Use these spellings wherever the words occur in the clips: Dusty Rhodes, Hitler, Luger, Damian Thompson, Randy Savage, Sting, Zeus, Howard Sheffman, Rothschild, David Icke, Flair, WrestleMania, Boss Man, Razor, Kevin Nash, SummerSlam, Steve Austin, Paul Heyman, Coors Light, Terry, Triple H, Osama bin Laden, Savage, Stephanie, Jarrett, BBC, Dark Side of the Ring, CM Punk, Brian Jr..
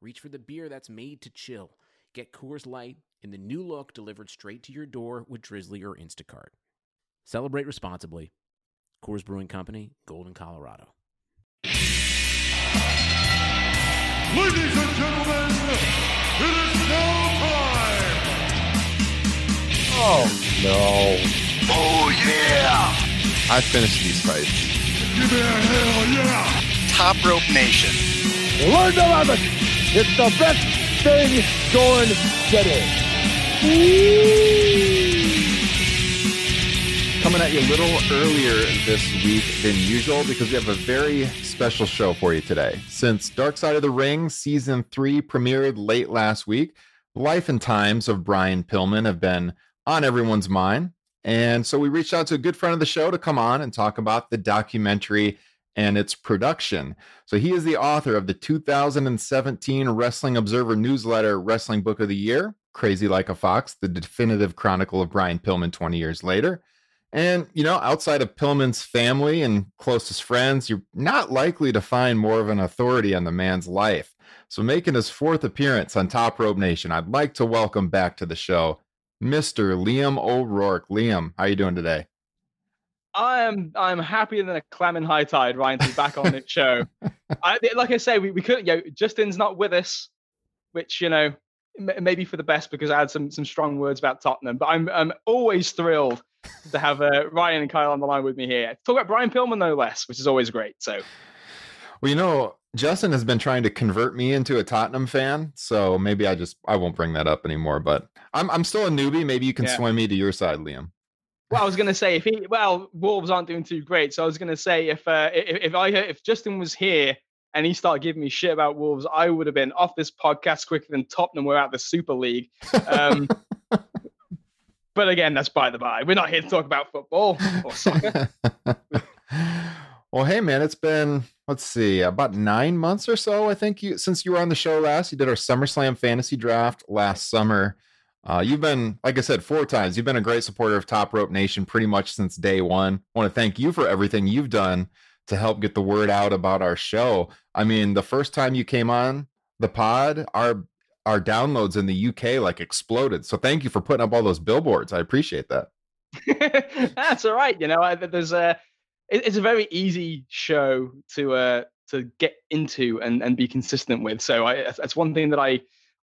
reach for the beer that's made to chill. Get Coors Light in the new look delivered straight to your door with Drizzly or Instacart. Celebrate responsibly. Coors Brewing Company, Golden, Colorado. Ladies and gentlemen, it is now time! Oh, no. Oh, yeah! I finished these fights. Give me a hell yeah! Top Rope Nation. Learn to love it! It's the best thing going today. Coming at you a little earlier this week than usual because we have a very special show for you today. Since Dark Side of the Ring Season 3 premiered late last week, life and times of Brian Pillman have been on everyone's mind. And so we reached out to a good friend of the show to come on and talk about the documentary and its production. So he is the author of the 2017 Wrestling Observer Newsletter Wrestling Book of the Year, Crazy Like a Fox, the definitive chronicle of Brian Pillman 20 years later. And, you know, outside of Pillman's family and closest friends, you're not likely to find more of an authority on the man's life. So making his fourth appearance on Top Rope Nation, I'd like to welcome back to the show, Mr. Liam O'Rourke. Liam, how are you doing today? I'm happier than a clam in high tide, Ryan, to be back on this show. Like I say, we couldn't, you know, Justin's not with us, which, you know, maybe for the best because I had some strong words about Tottenham, but I'm always thrilled to have Ryan and Kyle on the line with me here. Talk about Brian Pillman, no less, which is always great. So, well, you know, Justin has been trying to convert me into a Tottenham fan, so maybe I won't bring that up anymore, but I'm still a newbie. Maybe you can swim me to your side, Liam. Well, I was going to say Wolves aren't doing too great. So I was going to say if Justin was here and he started giving me shit about Wolves, I would have been off this podcast quicker than Tottenham were out the Super League. But again, that's by the by. We're not here to talk about football or soccer. Well, hey man, it's been about 9 months or so, I think, since you were on the show last. You did our SummerSlam fantasy draft last summer. You've been, like I said, 4 times. You've been a great supporter of Top Rope Nation pretty much since day one. I want to thank you for everything you've done to help get the word out about our show. I mean, the first time you came on the pod, our downloads in the UK like exploded. So thank you for putting up all those billboards. I appreciate that. That's all right. You know, it's a very easy show to get into and be consistent with. So that's one thing that I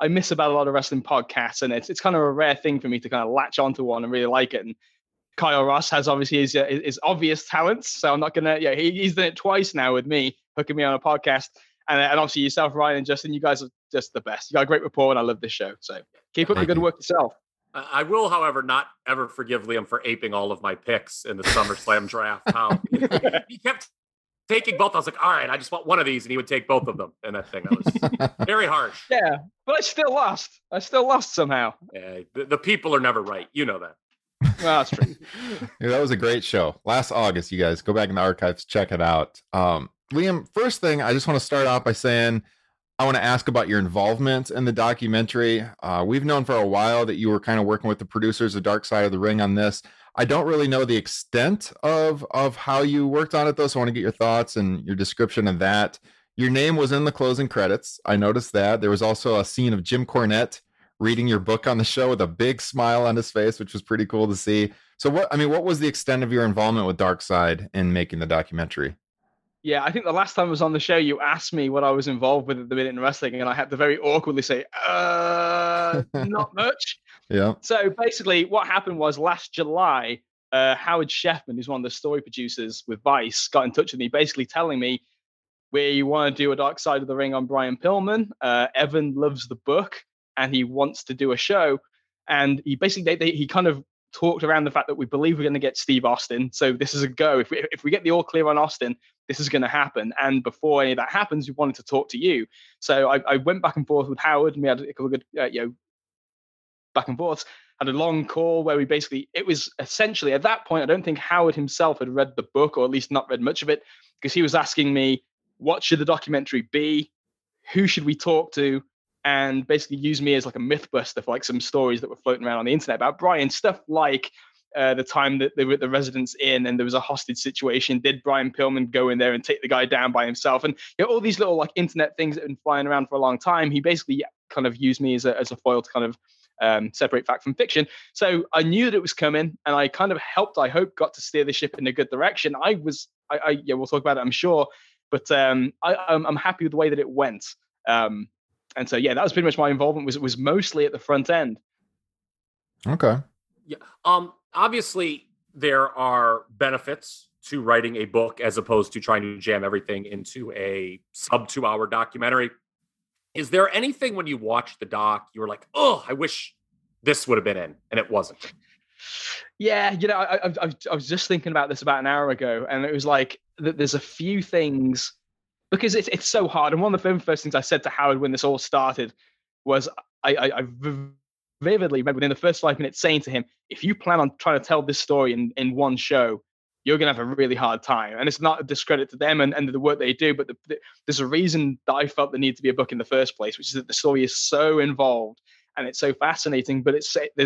miss about a lot of wrestling podcasts, and it's kind of a rare thing for me to kind of latch onto one and really like it. And Kyle Ross has obviously his obvious talents, so I'm not gonna. Yeah, he's done it twice now with me, hooking me on a podcast, and obviously yourself, Ryan and Justin. You guys are just the best. You got a great rapport, and I love this show. So keep up the good work yourself. I will, however, not ever forgive Liam for aping all of my picks in the SummerSlam draft. How he kept taking both. I was like, all right, I just want one of these. And he would take both of them. And that was very harsh. Yeah, but I still lost somehow. Yeah, the people are never right. You know that. Well, that's true. Yeah, that was a great show. Last August, you guys. Go back in the archives, check it out. Liam, first thing, I just want to start off by saying I want to ask about your involvement in the documentary. We've known for a while that you were kind of working with the producers of Dark Side of the Ring on this. I don't really know the extent of how you worked on it, though, so I want to get your thoughts and your description of that. Your name was in the closing credits. I noticed that. There was also a scene of Jim Cornette reading your book on the show with a big smile on his face, which was pretty cool to see. So what was the extent of your involvement with Dark Side in making the documentary? Yeah, I think the last time I was on the show, you asked me what I was involved with at the minute in wrestling, and I had to very awkwardly say, not much. Yeah. So basically what happened was last July, Howard Sheffman, who's one of the story producers with Vice, got in touch with me basically telling me, we want to do a Dark Side of the Ring on Brian Pillman. Evan loves the book and he wants to do a show. And he basically, he kind of talked around the fact that we believe we're going to get Steve Austin. So this is a go. If we get the all clear on Austin, this is going to happen. And before any of that happens, we wanted to talk to you. So I went back and forth with Howard, and we had a couple of good, back and forth. Had a long call where we basically, it was essentially at that point, I don't think Howard himself had read the book, or at least not read much of it, because he was asking me, what should the documentary be? Who should we talk to? And basically use me as like a mythbuster for like some stories that were floating around on the internet about Brian, stuff like the time that they were at the Residence Inn and there was a hostage situation. Did Brian Pillman go in there and take the guy down by himself? And all these little like internet things that have been flying around for a long time. He basically kind of used me as a foil to kind of separate fact from fiction. So I knew that it was coming, and I kind of helped, I hope, got to steer the ship in a good direction. We'll talk about it, I'm sure. But I'm happy with the way that it went. And so, yeah, that was pretty much my involvement, was mostly at the front end. Okay. Yeah. Obviously, there are benefits to writing a book as opposed to trying to jam everything into a sub-2-hour documentary. Is there anything when you watched the doc, you were like, oh, I wish this would have been in, and it wasn't? Yeah, I was just thinking about this about an hour ago, and it was like, there's a few things, because it's so hard. And one of the first things I said to Howard when this all started was, I vividly remember within the first 5 minutes saying to him, if you plan on trying to tell this story in one show, you're going to have a really hard time. And it's not a discredit to them and the work they do, but there's a reason that I felt there needed to be a book in the first place, which is that the story is so involved and it's so fascinating, but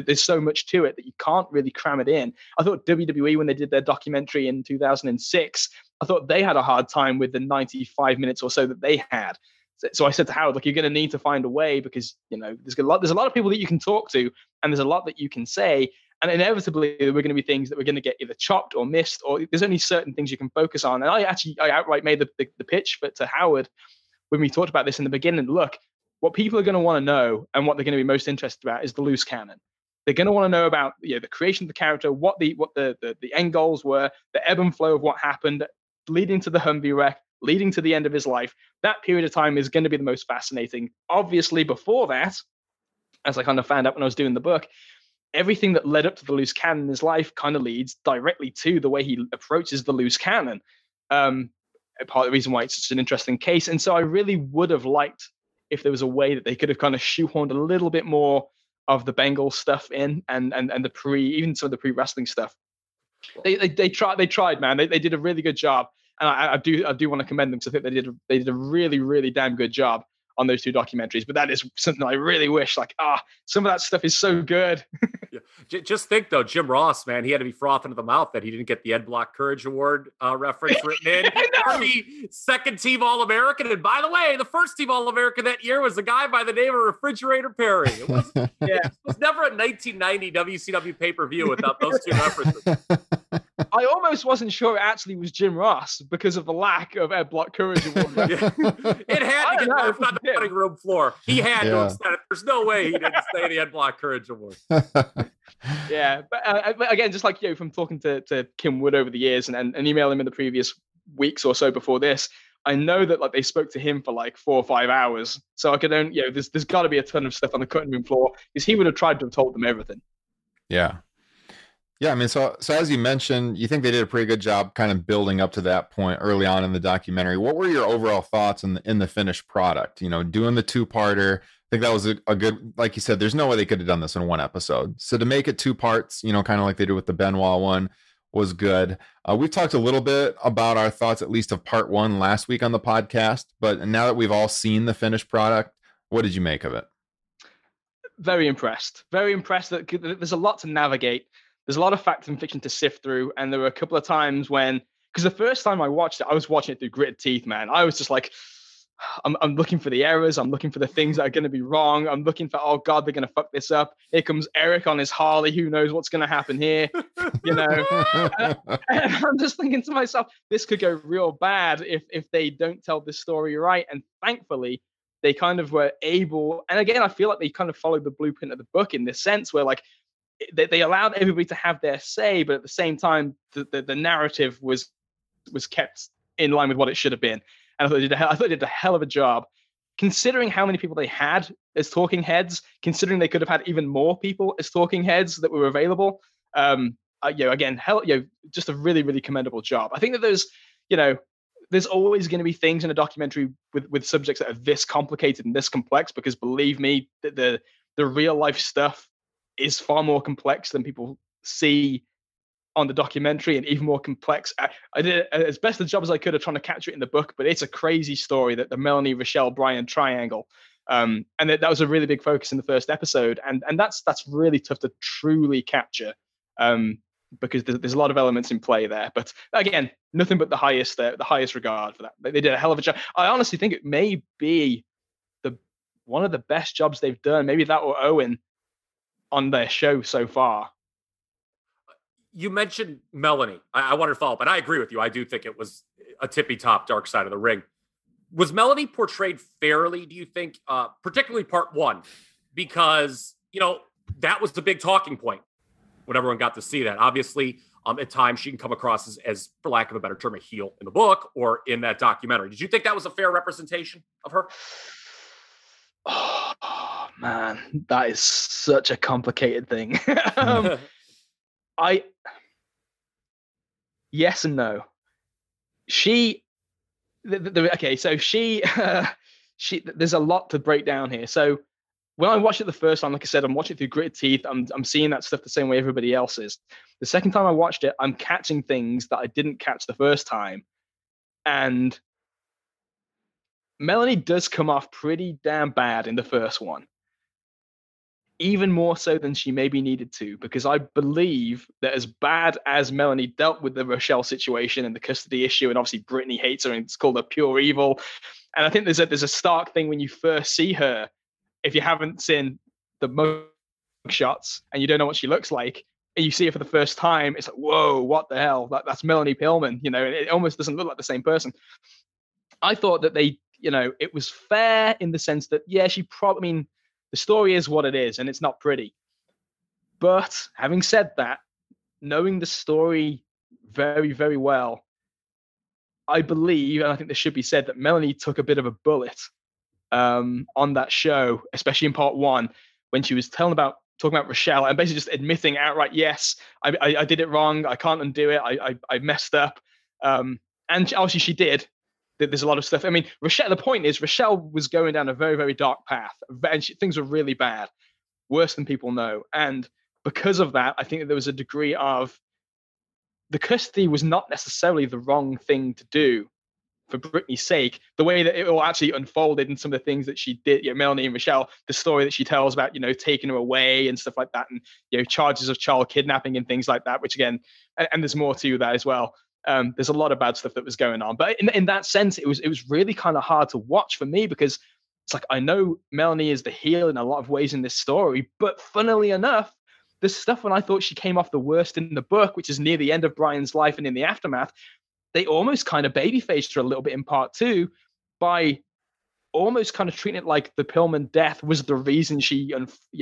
there's so much to it that you can't really cram it in. I thought WWE, when they did their documentary in 2006, I thought they had a hard time with the 95 minutes or so that they had. So I said to Howard, look, you're going to need to find a way, because there's a lot of people that you can talk to, and there's a lot that you can say. And inevitably, there were going to be things that were going to get either chopped or missed, or there's only certain things you can focus on. And I outright made the pitch, but to Howard, when we talked about this in the beginning, look, what people are going to want to know and what they're going to be most interested about is the loose cannon. They're going to want to know about the creation of the character, what the end goals were, the ebb and flow of what happened, leading to the Humvee wreck, leading to the end of his life. That period of time is going to be the most fascinating. Obviously, before that, as I kind of found out when I was doing the book, everything that led up to the loose cannon in his life kind of leads directly to the way he approaches the loose cannon. Part of the reason why it's such an interesting case. And so I really would have liked if there was a way that they could have kind of shoehorned a little bit more of the Bengal stuff in and the pre-wrestling stuff. They tried, man. They did a really good job. And I do want to commend them, because I think they did a really, really damn good job on those two documentaries. But that is something I really wish, some of that stuff is so good. Yeah. Just think, though, Jim Ross, man, he had to be frothing at the mouth that he didn't get the Ed Block Courage Award reference written in. The second team All-American. And by the way, the first team All-American that year was a guy by the name of Refrigerator Perry. It was never a 1990 WCW pay-per-view without those two references. I almost wasn't sure it actually was Jim Ross because of the lack of Ed Block Courage Award. It had to get left on the cutting room floor. He had to upset it. There's no way he didn't stay the Ed Block Courage Award. Yeah, but again, just like from talking to Kim Wood over the years and emailing him in the previous weeks or so before this, I know that they spoke to him for 4 or 5 hours. So I could only, there's got to be a ton of stuff on the cutting room floor, because he would have tried to have told them everything. Yeah. Yeah, I mean, so as you mentioned, you think they did a pretty good job kind of building up to that point early on in the documentary. What were your overall thoughts in the finished product? Doing the two-parter, I think that was a good, like you said, there's no way they could have done this in one episode. So to make it two parts, kind of like they did with the Benoit one, was good. We've talked a little bit about our thoughts, at least of part one, last week on the podcast. But now that we've all seen the finished product, what did you make of it? Very impressed. Very impressed that there's a lot to navigate. There's a lot of fact and fiction to sift through. And there were a couple of times because the first time I watched it, I was watching it through gritted teeth, man. I was just like, I'm looking for the errors. I'm looking for the things that are going to be wrong. I'm looking for, oh God, they're going to fuck this up. Here comes Eric on his Harley. Who knows what's going to happen here? And I'm just thinking to myself, this could go real bad if they don't tell this story right. And thankfully, they kind of were able. And again, I feel like they kind of followed the blueprint of the book in this sense where they allowed everybody to have their say, but at the same time, the narrative was kept in line with what it should have been. And I thought they did a hell of a job, considering how many people they had as talking heads, considering they could have had even more people as talking heads that were available. again, just a really, really commendable job. I think that there's always going to be things in a documentary with subjects that are this complicated and this complex, because believe me, the real life stuff is far more complex than people see on the documentary, and even more complex. I did as best a job as I could of trying to capture it in the book, but it's a crazy story, that the Melanie, Rochelle, Brian triangle. And that was a really big focus in the first episode. And that's really tough to truly capture, because there's a lot of elements in play there. But again, nothing but the highest regard for that. They did a hell of a job. I honestly think it may be one of the best jobs they've done. Maybe that or Owen on their show so far. You mentioned Melanie. I wanted to follow up, and I agree with you. I do think it was a tippy-top Dark Side of the Ring. Was Melanie portrayed fairly, do you think, particularly part one? Because, that was the big talking point when everyone got to see that. Obviously, at times she can come across as, for lack of a better term, a heel in the book or in that documentary. Did you think that was a fair representation of her? Oh man, that is such a complicated thing. Yes and no. She, there's a lot to break down here. So when I watched it the first time, like I said, I'm watching it through gritted teeth. I'm seeing that stuff the same way everybody else is. The second time I watched it, I'm catching things that I didn't catch the first time. And Melanie does come off pretty damn bad in the first one. Even more so than she maybe needed to, because I believe that as bad as Melanie dealt with the Rochelle situation and the custody issue, and obviously Brittany hates her and it's called her pure evil. And I think there's a stark thing when you first see her, if you haven't seen the mug shots and you don't know what she looks like, and you see her for the first time, it's like, whoa, what the hell? That's Melanie Pillman, and it almost doesn't look like the same person. I thought that they, it was fair in the sense that, yeah, she probably, the story is what it is, and it's not pretty. But having said that, knowing the story very, very well, I believe, and I think this should be said, that Melanie took a bit of a bullet on that show, especially in part one, when she was talking about Rochelle and basically just admitting outright, yes, I did it wrong. I can't undo it. I messed up. And obviously she did. There's a lot of stuff. I mean, Rochelle, the point is, Rochelle was going down a very, very dark path, and things were really bad, worse than people know. And because of that, I think that there was a degree of the custody was not necessarily the wrong thing to do for Brittany's sake. The way that it all actually unfolded and some of the things that she did, Melanie and Rochelle, the story that she tells about, taking her away and stuff like that, and, charges of child kidnapping and things like that, which again, and there's more to that as well. There's a lot of bad stuff that was going on, but in that sense, it was really kind of hard to watch for me, because it's like, I know Melanie is the heel in a lot of ways in this story, but funnily enough, the stuff when I thought she came off the worst in the book, which is near the end of Brian's life and in the aftermath, they almost kind of babyfaced her a little bit in part two by almost kind of treating it like the Pillman death was the reason she,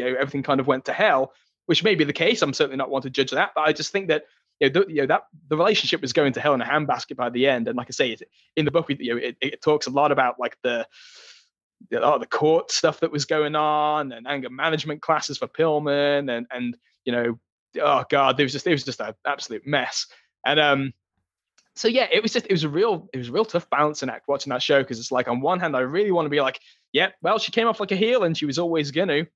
everything kind of went to hell, which may be the case. I'm certainly not one to judge that, but I just think that that the relationship was going to hell in a handbasket by the end. And like I say, in the book, it talks a lot about like the court stuff that was going on, and anger management classes for Pillman, and oh God, it was just an absolute mess. And so yeah, it was a real tough balancing act watching that show, because it's like, on one hand, I really want to be like, yeah, well, she came off like a heel and she was always gonna.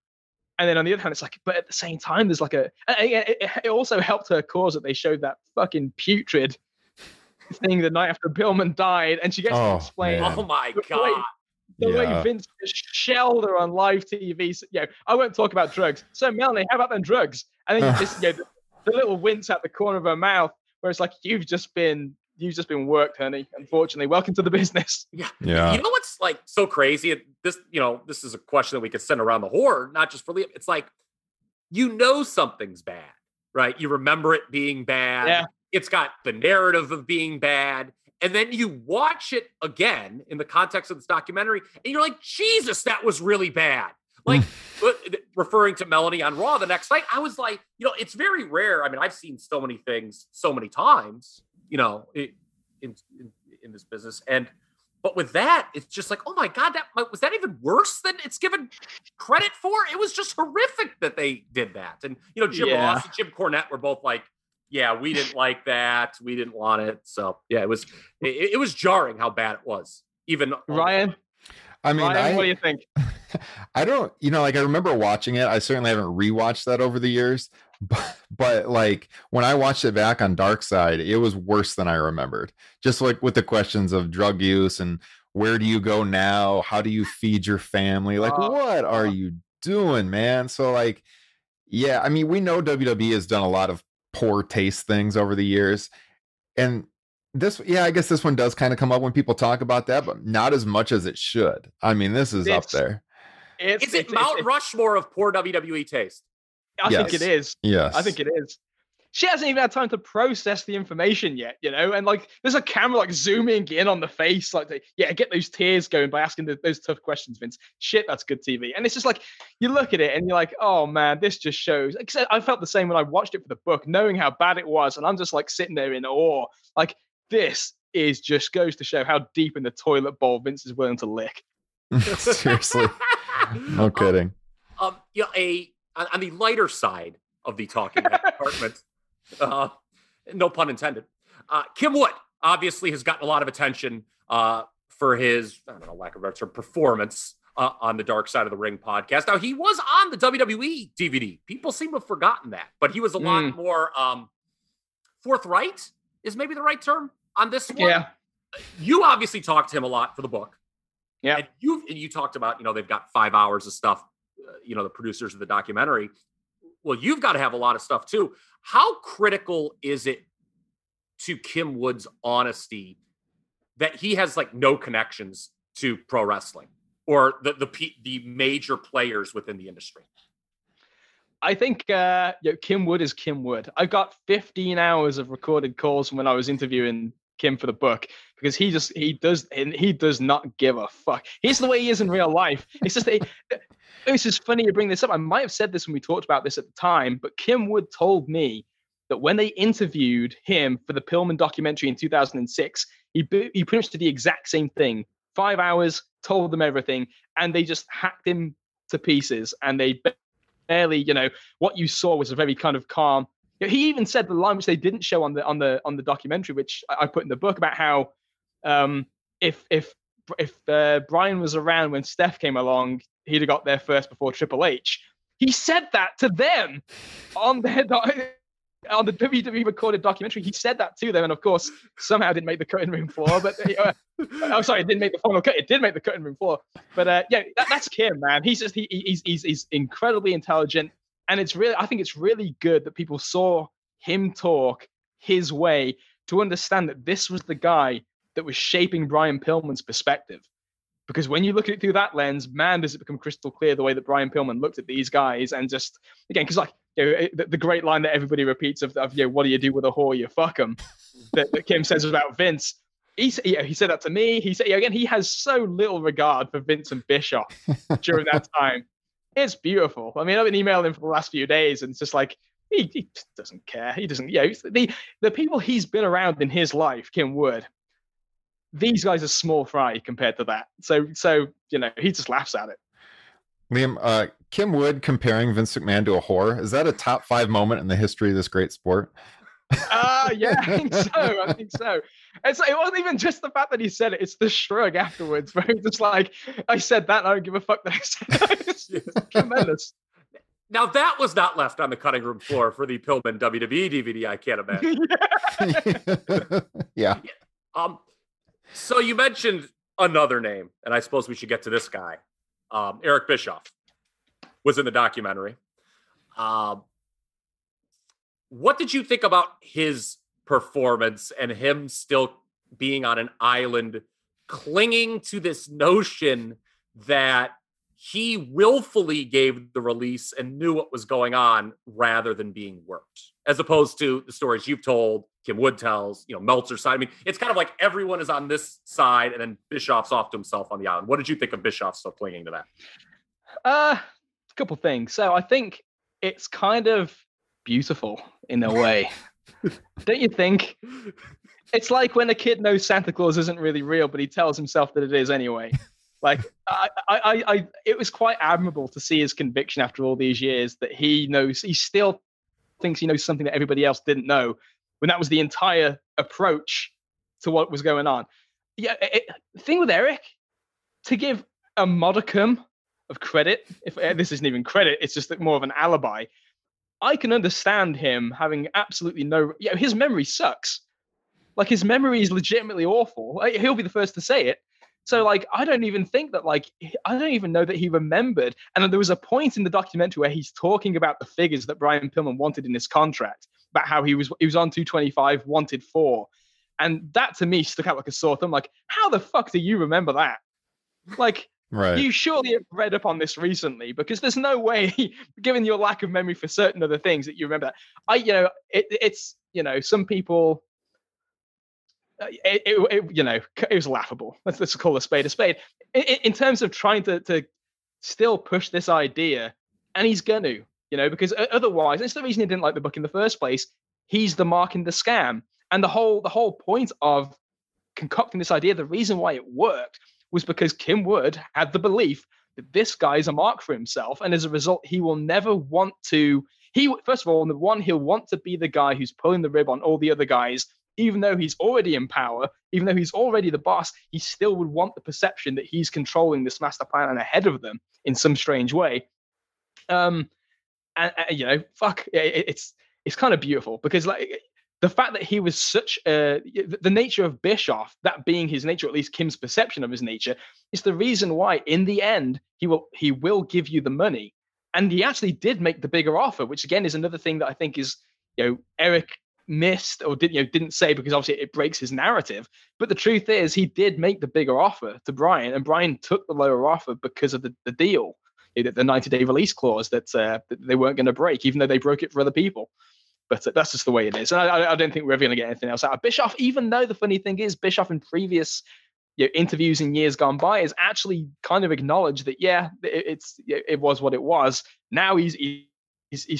And then on the other hand, it's like, but at the same time, there's like it also helped her cause that they showed that fucking putrid thing the night after Pillman died. And she gets to explain. Man. Oh my God. The way Vince shelled her on live TV. So, I won't talk about drugs. So Melanie, how about them drugs? And then the little wince at the corner of her mouth, where it's like, you've just been worked, honey. Unfortunately, welcome to the business. Yeah. You know what's like so crazy? This, this is a question that we could send around the horror, not just for Liam. It's like, something's bad, right? You remember it being bad. Yeah. It's got the narrative of being bad, and then you watch it again in the context of this documentary, and you're like, Jesus, that was really bad. Like referring to Melanie on Raw the next night, I was like, it's very rare. I mean, I've seen so many things so many times. In this business, and But with that, it's just like, oh my God, that was that even worse than it's given credit for? It was just horrific that they did that. And, you know, Jim Ross and Jim Cornette were both like, yeah, we didn't like that. We didn't want it. So yeah, it was jarring how bad it was. Even Ryan. I mean, Ryan, what do you think? I don't, you know, like I remember watching it. I certainly haven't rewatched that over the years, but like when I watched it back on Dark Side, it was worse than I remembered. Just like with the questions of drug use and where do you go now? How do you feed your family? Like, what are you doing, man? So like, yeah, I mean, we know WWE has done a lot of poor taste things over the years, and this, yeah, I guess this one does kind of come up when people talk about that, but not as much as it should. I mean, this is up there. Is it Mount Rushmore of poor WWE taste? I think it is. Yes. I think it is. She hasn't even had time to process the information yet, you know? And like, there's a camera like zooming in on the face. Like, get those tears going by asking those tough questions, Vince. Shit, that's good TV. And it's just like, you look at it and you're like, oh man, this just shows. I felt the same when I watched it for the book, knowing how bad it was. And I'm just like sitting there in awe. Like, this is just goes to show how deep in the toilet bowl Vince is willing to lick. Seriously. No kidding. On the lighter side of the talking head department, no pun intended. Kim Wood obviously has gotten a lot of attention for his, I don't know, lack of a better term, performance on the Dark Side of the Ring podcast. Now, he was on the WWE DVD. People seem to have forgotten that, but he was a lot more forthright is maybe the right term on this one. Yeah. You obviously talked to him a lot for the book. Yeah. And you talked about, you know, they've got 5 hours of stuff, you know, the producers of the documentary. Well, you've got to have a lot of stuff too. How critical is it to Kim Wood's honesty that he has like no connections to pro wrestling or the major players within the industry? I think Kim Wood is Kim Wood. I've got 15 hours of recorded calls from when I was interviewing Kim for the book, because he does not give a fuck. He's the way he is in real life. It's just it's just funny you bring this up. I might have said this when we talked about this at the time, but Kim Wood told me that when they interviewed him for the Pillman documentary in 2006, he pretty much did the exact same thing. 5 hours, told them everything, and they just hacked him to pieces. And they barely, you know, what you saw was a very kind of calm. He even said the line, which they didn't show on the documentary, which I put in the book, about how if Brian was around when Steph came along, he'd have got there first before Triple H. He said that to them on the WWE recorded documentary. He said that to them, and of course, somehow didn't make the cutting room floor. But I'm sorry, it didn't make the final cut. It did make the cutting room floor. But that's Kim, man. He's just he's incredibly intelligent. And it's really, I think it's really good that people saw him talk his way to understand that this was the guy that was shaping Brian Pillman's perspective. Because when you look at it through that lens, man, does it become crystal clear the way that Brian Pillman looked at these guys. And just, again, because like, you know, the great line that everybody repeats of you know, what do you do with a whore? You fuck him. that Kim says about Vince. He said that to me. He said, you know, again, he has so little regard for Vince and Bischoff during that time. It's beautiful. I mean, I've been emailing him for the last few days, and it's just like he just doesn't care. He doesn't. Yeah, you know, the people he's been around in his life, Kim Wood, these guys are small fry compared to that. So you know, he just laughs at it. Liam, Kim Wood comparing Vince McMahon to a whore, is that a top 5 moment in the history of this great sport? Yeah, I think so. It's like, it wasn't even just the fact that he said it, it's the shrug afterwards where he's just like, I said that and I don't give a fuck that I said that. It's tremendous. Now that was not left on the cutting room floor for the Pillman WWE DVD, I can't imagine. Yeah. So you mentioned another name, and I suppose we should get to this guy. Eric Bischoff was in the documentary. What did you think about his performance and him still being on an island, clinging to this notion that he willfully gave the release and knew what was going on rather than being worked, as opposed to the stories you've told, Kim Wood tells, you know, Meltzer's side? I mean, it's kind of like everyone is on this side and then Bischoff's off to himself on the island. What did you think of Bischoff still clinging to that? A couple things. So I think it's kind of beautiful in a way. Don't you think? It's like when a kid knows Santa Claus isn't really real, but he tells himself that it is anyway. Like, it was quite admirable to see his conviction after all these years that he knows, he still thinks he knows something that everybody else didn't know, when that was the entire approach to what was going on. Yeah, the thing with Eric, to give a modicum of credit, if this isn't even credit, it's just more of an alibi. I can understand him having absolutely no, you know, his memory sucks. Like, his memory is legitimately awful. He'll be the first to say it. So, like, I don't even think that, like, I don't even know that he remembered. And there was a point in the documentary where he's talking about the figures that Brian Pillman wanted in his contract, about how he was on 225, wanted 4. And that, to me, stuck out like a sore thumb. Like, how the fuck do you remember that? Like, right. You surely have read up on this recently, because there's no way, given your lack of memory for certain other things, that you remember that. It's, you know, some people... It was laughable. Let's call a spade a spade. In terms of trying to still push this idea, and he's going to, you know, because otherwise, it's the reason he didn't like the book in the first place. He's the mark in the scam, and the whole point of concocting this idea, the reason why it worked, was because Kim Wood had the belief that this guy is a mark for himself, and as a result, he will never want to. He, first of all, number one, he'll want to be the guy who's pulling the rib on all the other guys. Even though he's already in power, even though he's already the boss, he still would want the perception that he's controlling this master plan and ahead of them in some strange way. You know, fuck, it's kind of beautiful, because like the fact that he was such the nature of Bischoff, that being his nature, at least Kim's perception of his nature, is the reason why in the end he will give you the money. And he actually did make the bigger offer, which again is another thing that I think is, you know, Eric missed or didn't say, because obviously it breaks his narrative. But the truth is, he did make the bigger offer to Brian, and Brian took the lower offer because of the deal, the 90-day release clause that they weren't going to break, even though they broke it for other people. But that's just the way it is, and I don't think we're ever going to get anything else out of Bischoff. Even though the funny thing is, Bischoff in previous interviews in years gone by has actually kind of acknowledged that it was what it was. Now he's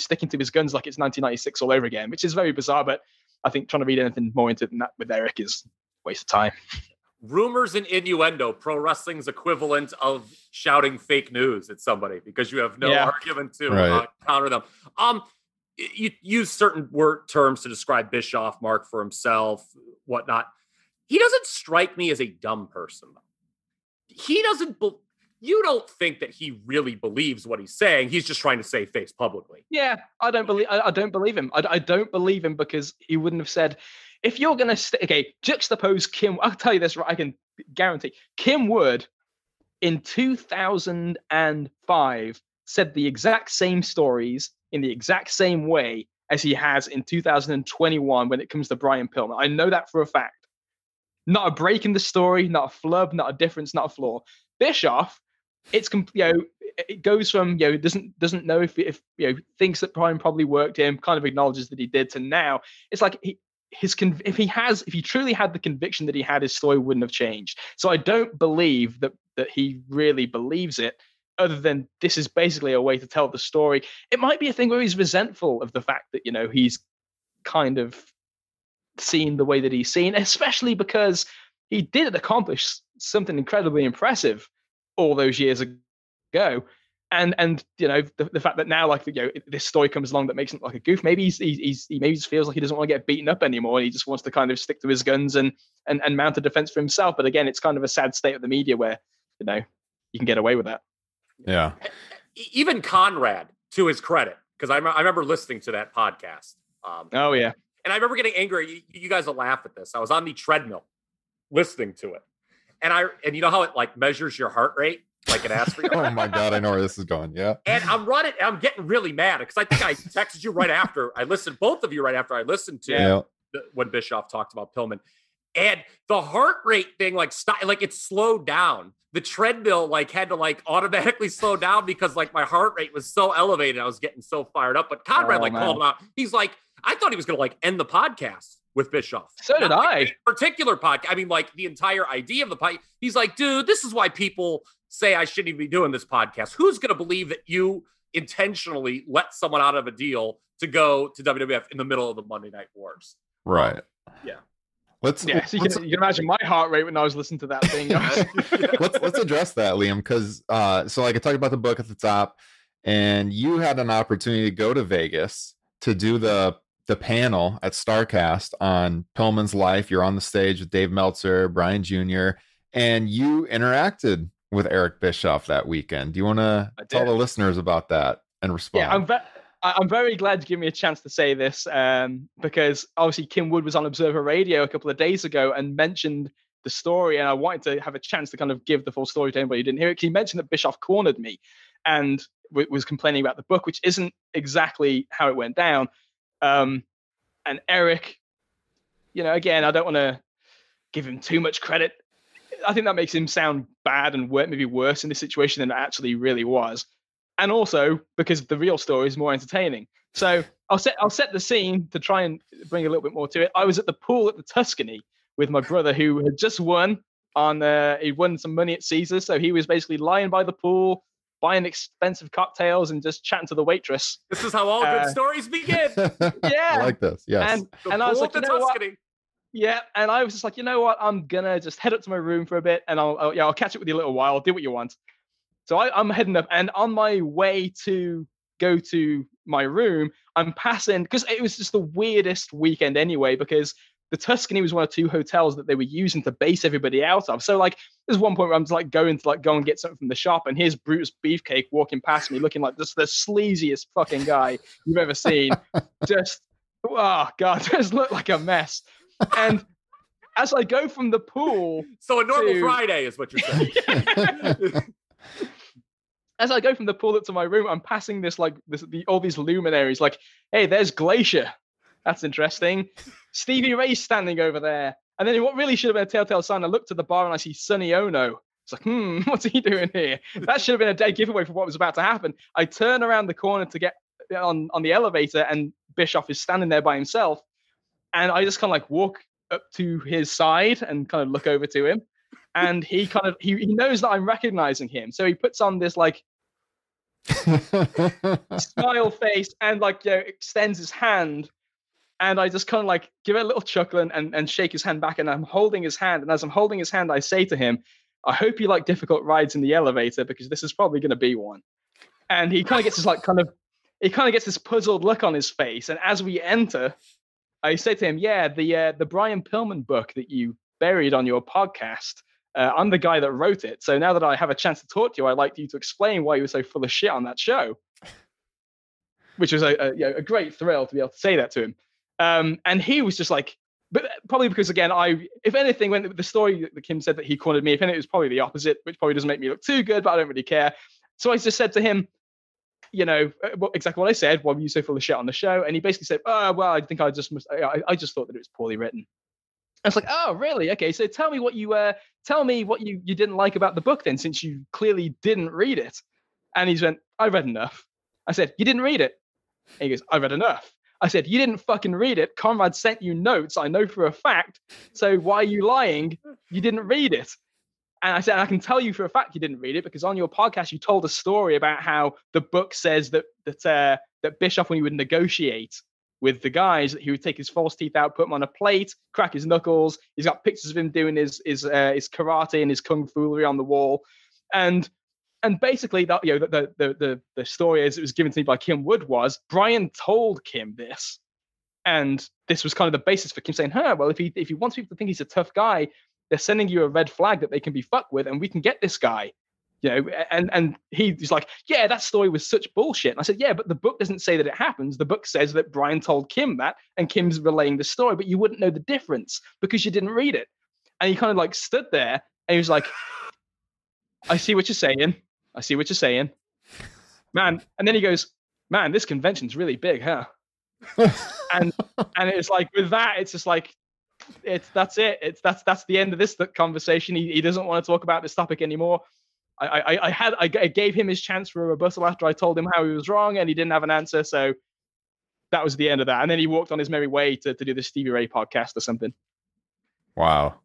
sticking to his guns like it's 1996 all over again, which is very bizarre, but I think trying to read anything more into it than that with Eric is a waste of time. Rumors and innuendo, pro wrestling's equivalent of shouting fake news at somebody because you have no argument to counter them. You use certain word terms to describe Bischoff, mark for himself, whatnot. He doesn't strike me as a dumb person, though. He doesn't... You don't think that he really believes what he's saying. He's just trying to save face publicly. Yeah, I don't believe him. I don't believe him, because he wouldn't have said, if you're going to juxtapose Kim. I'll tell you this, right? I can guarantee Kim Wood in 2005 said the exact same stories in the exact same way as he has in 2021 when it comes to Brian Pillman. I know that for a fact. Not a break in the story, not a flub, not a difference, not a flaw. Bischoff, it's, you know, it goes from, you know, doesn't know if you know, thinks that Brian probably worked him, kind of acknowledges that he did, to now it's like if he truly had the conviction that he had, his story wouldn't have changed. So I don't believe that he really believes it, other than this is basically a way to tell the story. It might be a thing where he's resentful of the fact that, you know, he's kind of seen the way that he's seen, especially because he did accomplish something incredibly impressive all those years ago, and you know, the fact that now, like, you know, this story comes along that makes him like a goof. Maybe he just feels like he doesn't want to get beaten up anymore, and he just wants to kind of stick to his guns and mount a defense for himself. But again, it's kind of a sad state of the media where, you know, you can get away with that. Yeah. Even Conrad, to his credit, because I remember listening to that podcast. Oh yeah. And I remember getting angry. You guys will laugh at this. I was on the treadmill listening to it. And you know how it like measures your heart rate, like it asks for your oh my God, I know where this is going. Yeah. And I'm running, and I'm getting really mad because I think I texted you right after I listened, both of you right after I listened to when Bischoff talked about Pillman. And the heart rate thing, like it slowed down. The treadmill like had to like automatically slow down because like my heart rate was so elevated. I was getting so fired up. But Conrad called him out. He's like, I thought he was going to like end the podcast with Bischoff. So did I. Particular podcast. I mean, like the entire idea of the podcast. He's like, dude, this is why people say I shouldn't even be doing this podcast. Who's going to believe that you intentionally let someone out of a deal to go to WWF in the middle of the Monday Night Wars? Right. Yeah. So you can imagine my heart rate when I was listening to that thing. Let's address that, Liam, because so like I talked about the book at the top, and you had an opportunity to go to Vegas to do the panel at StarCast on Pillman's life. You're on the stage with Dave Meltzer, Brian Jr., and you interacted with Eric Bischoff that weekend. Do you want to tell the listeners about that and respond? Yeah, I'm very glad you give me a chance to say this, because obviously Kim Wood was on Observer Radio a couple of days ago and mentioned the story, and I wanted to have a chance to kind of give the full story to anybody who didn't hear it. He mentioned that Bischoff cornered me and was complaining about the book, which isn't exactly how it went down. And Eric, again, I don't want to give him too much credit. I think that makes him sound bad and maybe worse in this situation than it actually really was. And also because the real story is more entertaining. So I'll set the scene to try and bring a little bit more to it. I was at the pool at the Tuscany with my brother, who had just won some money at Caesars. So he was basically lying by the pool, buying expensive cocktails and just chatting to the waitress. This is how all good stories begin. Yeah. I like this. Yes. And I was like, Tuscany. Yeah, and I was just like, you know what? I'm gonna just head up to my room for a bit, and I'll catch up with you a little while. I'll do what you want. So I'm heading up, and on my way to go to my room, I'm passing, because it was just the weirdest weekend anyway, because the Tuscany was one of two hotels that they were using to base everybody out of. So like, there's one point where I'm just like going to like go and get something from the shop, and here's Brutus Beefcake walking past me, looking like just the sleaziest fucking guy you've ever seen. Just just looked like a mess. And as I go from the pool, so a normal Friday is what you're saying. As I go from the pool up to my room, I'm passing all these luminaries. Like, hey, there's Glacier. That's interesting. Stevie Ray's standing over there. And then what really should have been a telltale sign, I look to the bar and I see Sonny Ono. It's like, what's he doing here? That should have been a dead giveaway for what was about to happen. I turn around the corner to get on the elevator, and Bischoff is standing there by himself. And I just kind of like walk up to his side and kind of look over to him. And he kind of, he knows that I'm recognizing him. So he puts on this like smile face and like, extends his hand. And I just kind of like give it a little chuckle and shake his hand back. And I'm holding his hand. And as I'm holding his hand, I say to him, I hope you like difficult rides in the elevator, because this is probably going to be one. And he kind of gets this like this puzzled look on his face. And as we enter, I said to him, yeah, the Brian Pillman book that you buried on your podcast, I'm the guy that wrote it. So now that I have a chance to talk to you, I'd like you to explain why you were so full of shit on that show, which was a great thrill to be able to say that to him. And he was just like, but probably because, again, if anything, when the story that Kim said that he cornered me, if anything, it was probably the opposite, which probably doesn't make me look too good, but I don't really care. So I just said to him, exactly what I said. Why were you so full of shit on the show? And he basically said, I just thought that it was poorly written. I was like, oh, really? Okay. So tell me what you didn't like about the book then, since you clearly didn't read it. And he went, I read enough. I said, you didn't read it. And he goes, I read enough. I said, you didn't fucking read it. Conrad sent you notes. I know for a fact. So why are you lying? You didn't read it. And I said, I can tell you for a fact you didn't read it, because on your podcast, you told a story about how the book says that Bischoff, when he would negotiate with the guys, that he would take his false teeth out, put them on a plate, crack his knuckles. He's got pictures of him doing his karate and his kung foolery on the wall. And basically that, the story as it was given to me by Kim Wood was Brian told Kim this. And this was kind of the basis for Kim saying, well, if he wants people to think he's a tough guy, they're sending you a red flag that they can be fucked with, and we can get this guy, and he's like, yeah, that story was such bullshit. And I said, yeah, but the book doesn't say that it happens. The book says that Brian told Kim that, and Kim's relaying the story, but you wouldn't know the difference because you didn't read it. And he kind of like stood there and he was like, I see what you're saying, man. And then he goes, man, this convention's really big, huh? and it's like, with that, it's just like, that's the end of this conversation. He doesn't want to talk about this topic anymore. I gave him his chance for a rebuttal after I told him how he was wrong, and he didn't have an answer, so that was the end of that. And then he walked on his merry way to do the Stevie Ray podcast or something. Wow.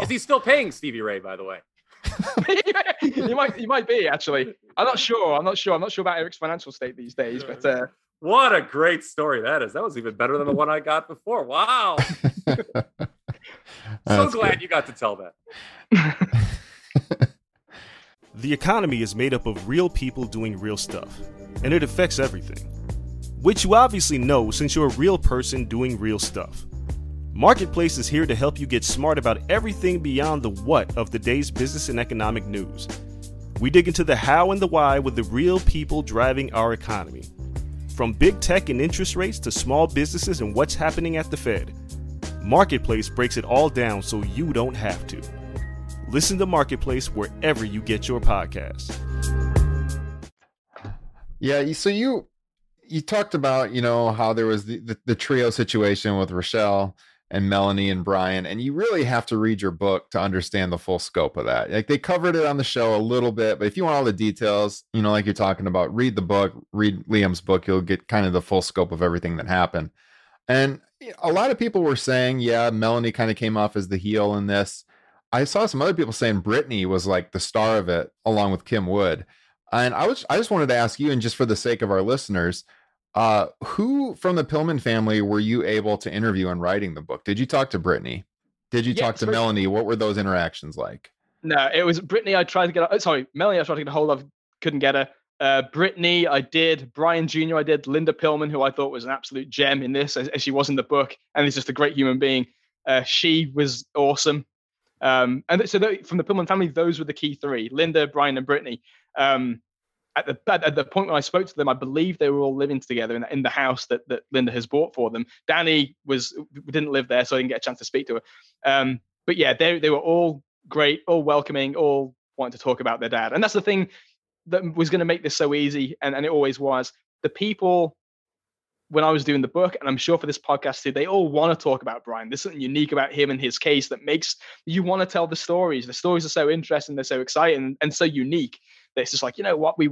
Is he still paying Stevie Ray, by the way? he might be, actually. I'm not sure about Eric's financial state these days, but what a great story that is. That was even better than the one I got before. Wow. So glad good. You got to tell that. The economy is made up of real people doing real stuff, and it affects everything. Which you obviously know since you're a real person doing real stuff. Marketplace is here to help you get smart about everything beyond the what of the day's business and economic news. We dig into the how and the why with the real people driving our economy. From big tech and interest rates to small businesses and what's happening at the Fed, Marketplace breaks it all down so you don't have to. Listen to Marketplace wherever you get your podcasts. Yeah, so you talked about, you know, how there was the trio situation with Rochelle and Melanie and Brian, and you really have to read your book to understand the full scope of that. Like, they covered it on the show a little bit, but if you want all the details, you know, like you're talking about, read the book, read Liam's book, you'll get kind of the full scope of everything that happened. And a lot of people were saying, yeah, Melanie kind of came off as the heel in this. I saw some other people saying Brittany was like the star of it, along with Kim Wood. And I just wanted to ask you, and just for the sake of our listeners, who from the Pillman family were you able to interview in writing the book? Did you talk to Brittany? Did you talk to Melanie? What were those interactions like? No, it was Brittany. Melanie, I tried to get a hold of, couldn't get her. Brittany, I did. Brian Jr., I did. Linda Pillman, who I thought was an absolute gem in this, as she was in the book, and is just a great human being. She was awesome. And so from the Pillman family, those were the key three: Linda, Brian, and Brittany. At the point when I spoke to them, I believe they were all living together in the house that Linda has bought for them. Danny didn't live there, so I didn't get a chance to speak to her. But yeah, they were all great, all welcoming, all wanting to talk about their dad. And that's the thing that was going to make this so easy, and it always was. The people, when I was doing the book, and I'm sure for this podcast too, they all want to talk about Brian. There's something unique about him and his case that makes you want to tell the stories. The stories are so interesting, they're so exciting, and so unique. That it's just like, you know what, they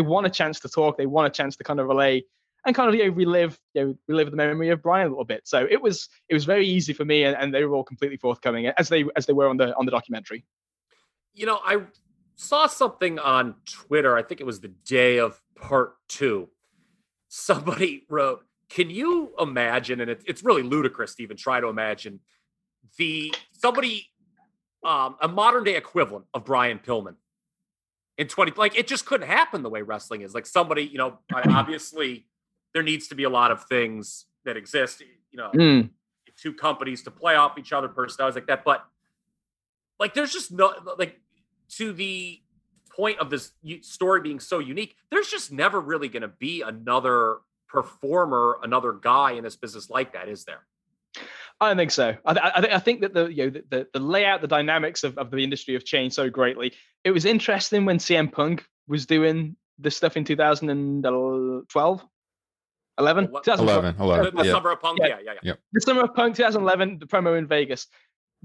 want a chance to talk. They want a chance to kind of relay and kind of relive the memory of Brian a little bit. So it was very easy for me, and they were all completely forthcoming as they were on the documentary. You know, I saw something on Twitter. I think it was the day of part 2. Somebody wrote, can you imagine, and it's really ludicrous to even try to imagine, a modern day equivalent of Brian Pillman in 20, like, it just couldn't happen the way wrestling is. Like, somebody, you know, obviously there needs to be a lot of things that exist, you know, two companies to play off each other, personalities like that. But like, there's just no, like, to the point of this story being so unique, there's just never really going to be another performer, another guy in this business like that, is there? I don't think so. I think that the layout, the dynamics of the industry have changed so greatly. It was interesting when CM Punk was doing this stuff in 2011. The summer of Punk. Yeah. The summer of Punk 2011, the promo in Vegas.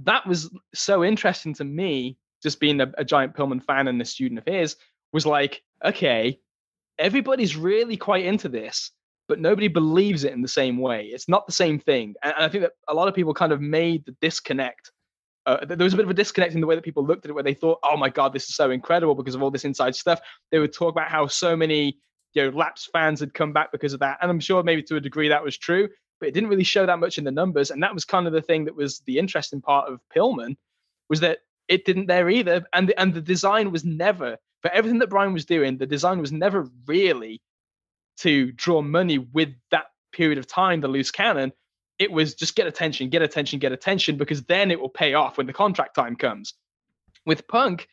That was so interesting to me. Just being a giant Pillman fan and a student of his, was like, okay, everybody's really quite into this, but nobody believes it in the same way. It's not the same thing. And I think that a lot of people kind of made the disconnect. There was a bit of a disconnect in the way that people looked at it, where they thought, oh my God, this is so incredible because of all this inside stuff. They would talk about how so many lapsed fans had come back because of that. And I'm sure maybe to a degree that was true, but it didn't really show that much in the numbers. And that was kind of the thing that was the interesting part of Pillman, was that it didn't there either. And the design was never, for everything that Brian was doing, the design was never really to draw money with that period of time, the loose cannon. It was just get attention, because then it will pay off when the contract time comes. With Punk,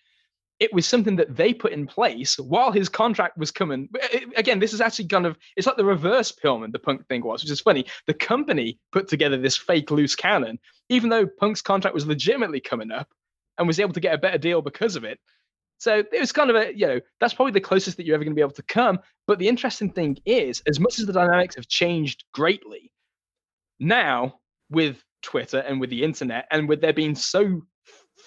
it was something that they put in place while his contract was coming. Again, this is actually kind of, it's like the reverse Pillman, the Punk thing was, which is funny. The company put together this fake loose cannon, even though Punk's contract was legitimately coming up, and was able to get a better deal because of it. So it was kind of that's probably the closest that you're ever going to be able to come. But the interesting thing is, as much as the dynamics have changed greatly, now with Twitter and with the internet and with there being so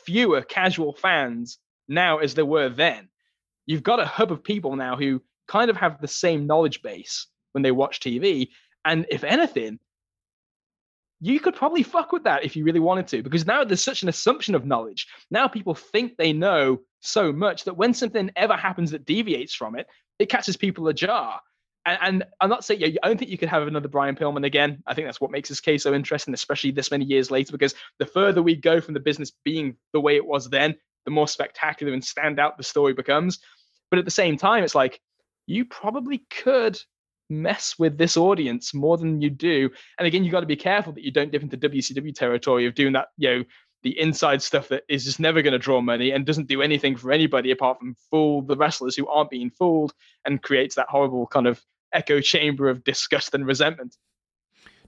fewer casual fans now as there were then, you've got a hub of people now who kind of have the same knowledge base when they watch TV. And if anything, you could probably fuck with that if you really wanted to, because now there's such an assumption of knowledge. Now people think they know so much that when something ever happens that deviates from it, it catches people ajar. And I'm not saying, I don't think you could have another Brian Pillman again. I think that's what makes his case so interesting, especially this many years later, because the further we go from the business being the way it was then, the more spectacular and standout the story becomes. But at the same time, it's like, you probably could mess with this audience more than you do. And again, you got to be careful that you don't dip into WCW territory of doing that, the inside stuff that is just never going to draw money and doesn't do anything for anybody apart from fool the wrestlers who aren't being fooled, and creates that horrible kind of echo chamber of disgust and resentment.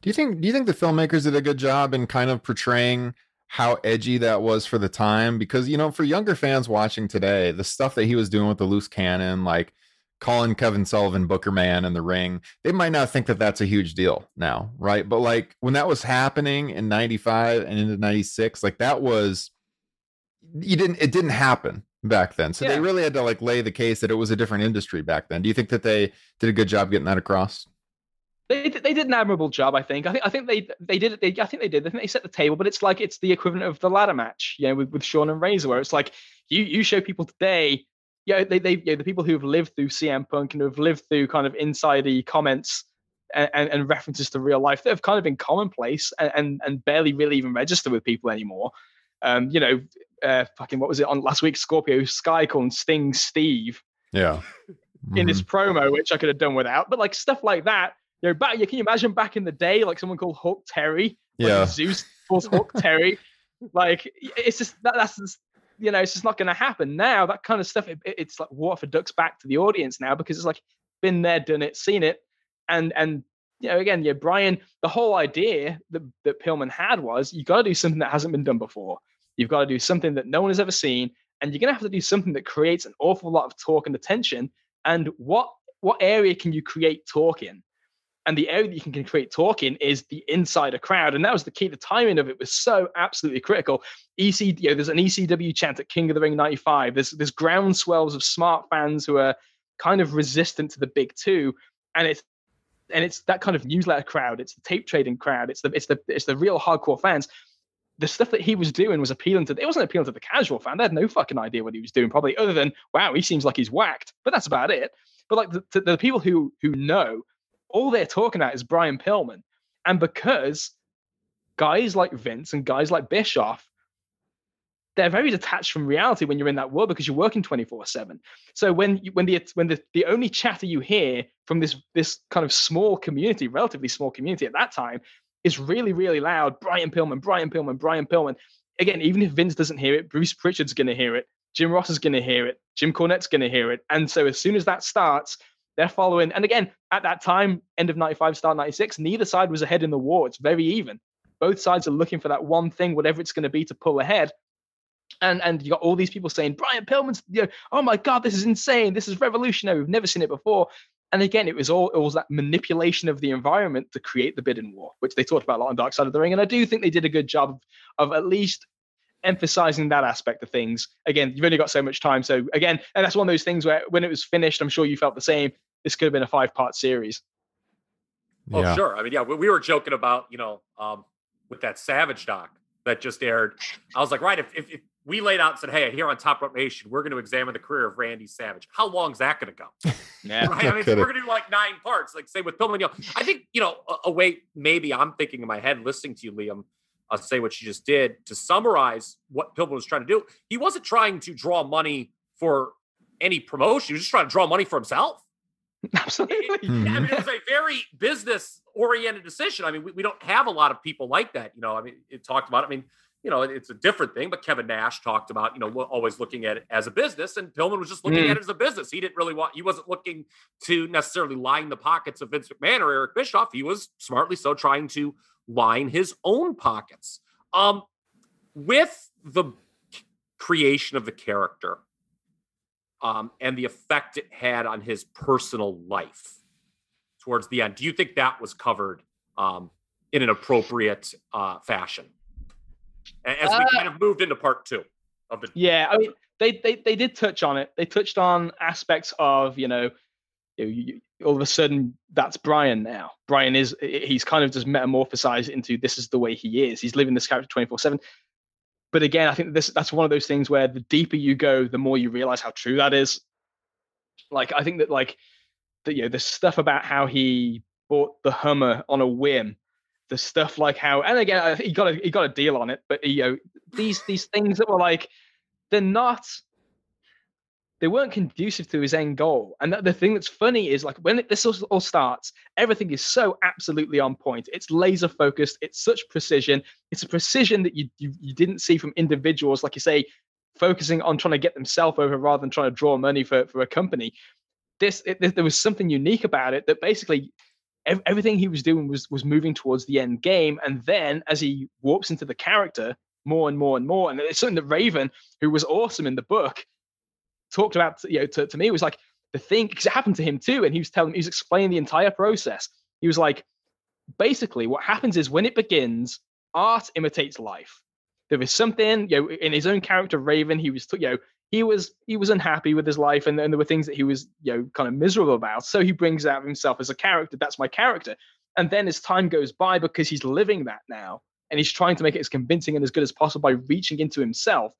Do you think the filmmakers did a good job in kind of portraying how edgy that was for the time? Because, for younger fans watching today, the stuff that he was doing with the loose cannon, like calling Kevin Sullivan Booker Man in the ring, they might not think that that's a huge deal now, right? But like when that was happening in 95 and into 96, like that was, it didn't happen back then. So yeah, they really had to like lay the case that it was a different industry back then. Do you think that they did a good job getting that across? They did an admirable job, I think. I think they did. I think they set the table, but it's like it's the equivalent of the ladder match, with Shawn and Razor, where it's like you show people today, the people who've lived through CM Punk and who've lived through kind of insidey comments and references to real life that have kind of been commonplace and barely really even register with people anymore. What was it on last week? Scorpio Sky calling Sting Steve. Yeah. Mm-hmm. In his promo, which I could have done without, but like stuff like that. Can you imagine back in the day, like someone called Hulk Terry? Like Zeus calls Hulk Terry. Like it's just it's just not going to happen now. That kind of stuff, it's like water for ducks back to the audience now, because it's like been there, done it, seen it, and Brian. The whole idea that Pillman had was you got to do something that hasn't been done before. You've got to do something that no one has ever seen, and you're going to have to do something that creates an awful lot of talk and attention. And what area can you create talk in? And the area that you can create talking is the insider crowd. And that was the key. The timing of it was so absolutely critical. There's an ECW chant at King of the Ring 95. There's groundswells of smart fans who are kind of resistant to the big two. And it's that kind of newsletter crowd. It's the tape trading crowd. It's the real hardcore fans. The stuff that he was doing was appealing to, it wasn't appealing to the casual fan. They had no fucking idea what he was doing, probably, other than, wow, he seems like he's whacked, but that's about it. But like the people who know, all they're talking about is Brian Pillman. And because guys like Vince and guys like Bischoff, they're very detached from reality when you're in that world, because you're working 24/7. So when the only chatter you hear from this kind of small community, relatively small community at that time, is really, really loud, Brian Pillman, Brian Pillman, Brian Pillman. Again, even if Vince doesn't hear it, Bruce Pritchard's going to hear it. Jim Ross is going to hear it. Jim Cornette's going to hear it. And so as soon as that starts, they're following. And again, at that time, end of 95, start 96, neither side was ahead in the war. It's very even. Both sides are looking for that one thing, whatever it's going to be, to pull ahead. And you got all these people saying, Brian Pillman's, oh my God, this is insane. This is revolutionary. We've never seen it before. And again, it was that manipulation of the environment to create the bidding war, which they talked about a lot on Dark Side of the Ring. And I do think they did a good job of at least emphasizing that aspect of things. Again, you've only got so much time. So again, and that's one of those things where when it was finished, I'm sure you felt the same. This could have been a 5-part series. Well, yeah. Sure. I mean, yeah, we were joking about, with that Savage doc that just aired. I was like, right, if we laid out and said, hey, here on Top Rope Nation, we're going to examine the career of Randy Savage. How long is that going to go? Yeah, right? I mean, so we're going to do like 9 parts, like same with Pillman. I think, a way maybe I'm thinking in my head, listening to you, Liam, I'll say what you just did to summarize what Pillman was trying to do. He wasn't trying to draw money for any promotion. He was just trying to draw money for himself. Absolutely. It was a very business-oriented decision. I mean, we don't have a lot of people like that. I mean, it talked about, it's a different thing, but Kevin Nash talked about, always looking at it as a business, and Pillman was just looking at it as a business. He didn't really he wasn't looking to necessarily line the pockets of Vince McMahon or Eric Bischoff. He was smartly so trying to line his own pockets. With the creation of the character and the effect it had on his personal life towards the end, do you think that was covered in an appropriate fashion as we kind of moved into part 2 of the? Yeah, I mean, they did touch on it. They touched on aspects of all of a sudden, that's Brian now. Brian he's kind of just metamorphosized into this is the way he is. He's living this character 24/7. But again, I think that's one of those things where the deeper you go, the more you realize how true that is. Like, I think that like the, you know, the stuff about how he bought the Hummer on a whim, the stuff like how, and again, he got a deal on it, but you know, these things that were like, they weren't conducive to his end goal. And the thing that's funny is, like, when this all starts, everything is so absolutely on point. It's laser focused. It's such precision. It's a precision that you didn't see from individuals, like you say, focusing on trying to get themselves over rather than trying to draw money for a company. There was something unique about it that basically everything he was doing was moving towards the end game. And then as he warps into the character more and more and more, and it's something that Raven, who was awesome in the book, talked about, you know, to me, it was like the thing, because it happened to him too, and he was explaining the entire process. He was like, basically what happens is when it begins, art imitates life. There is something, you know, in his own character Raven, he was unhappy with his life, and there were things that he was, you know, kind of miserable about, so he brings out himself as a character. That's my character. And then as time goes by, because he's living that now and he's trying to make it as convincing and as good as possible by reaching into himself,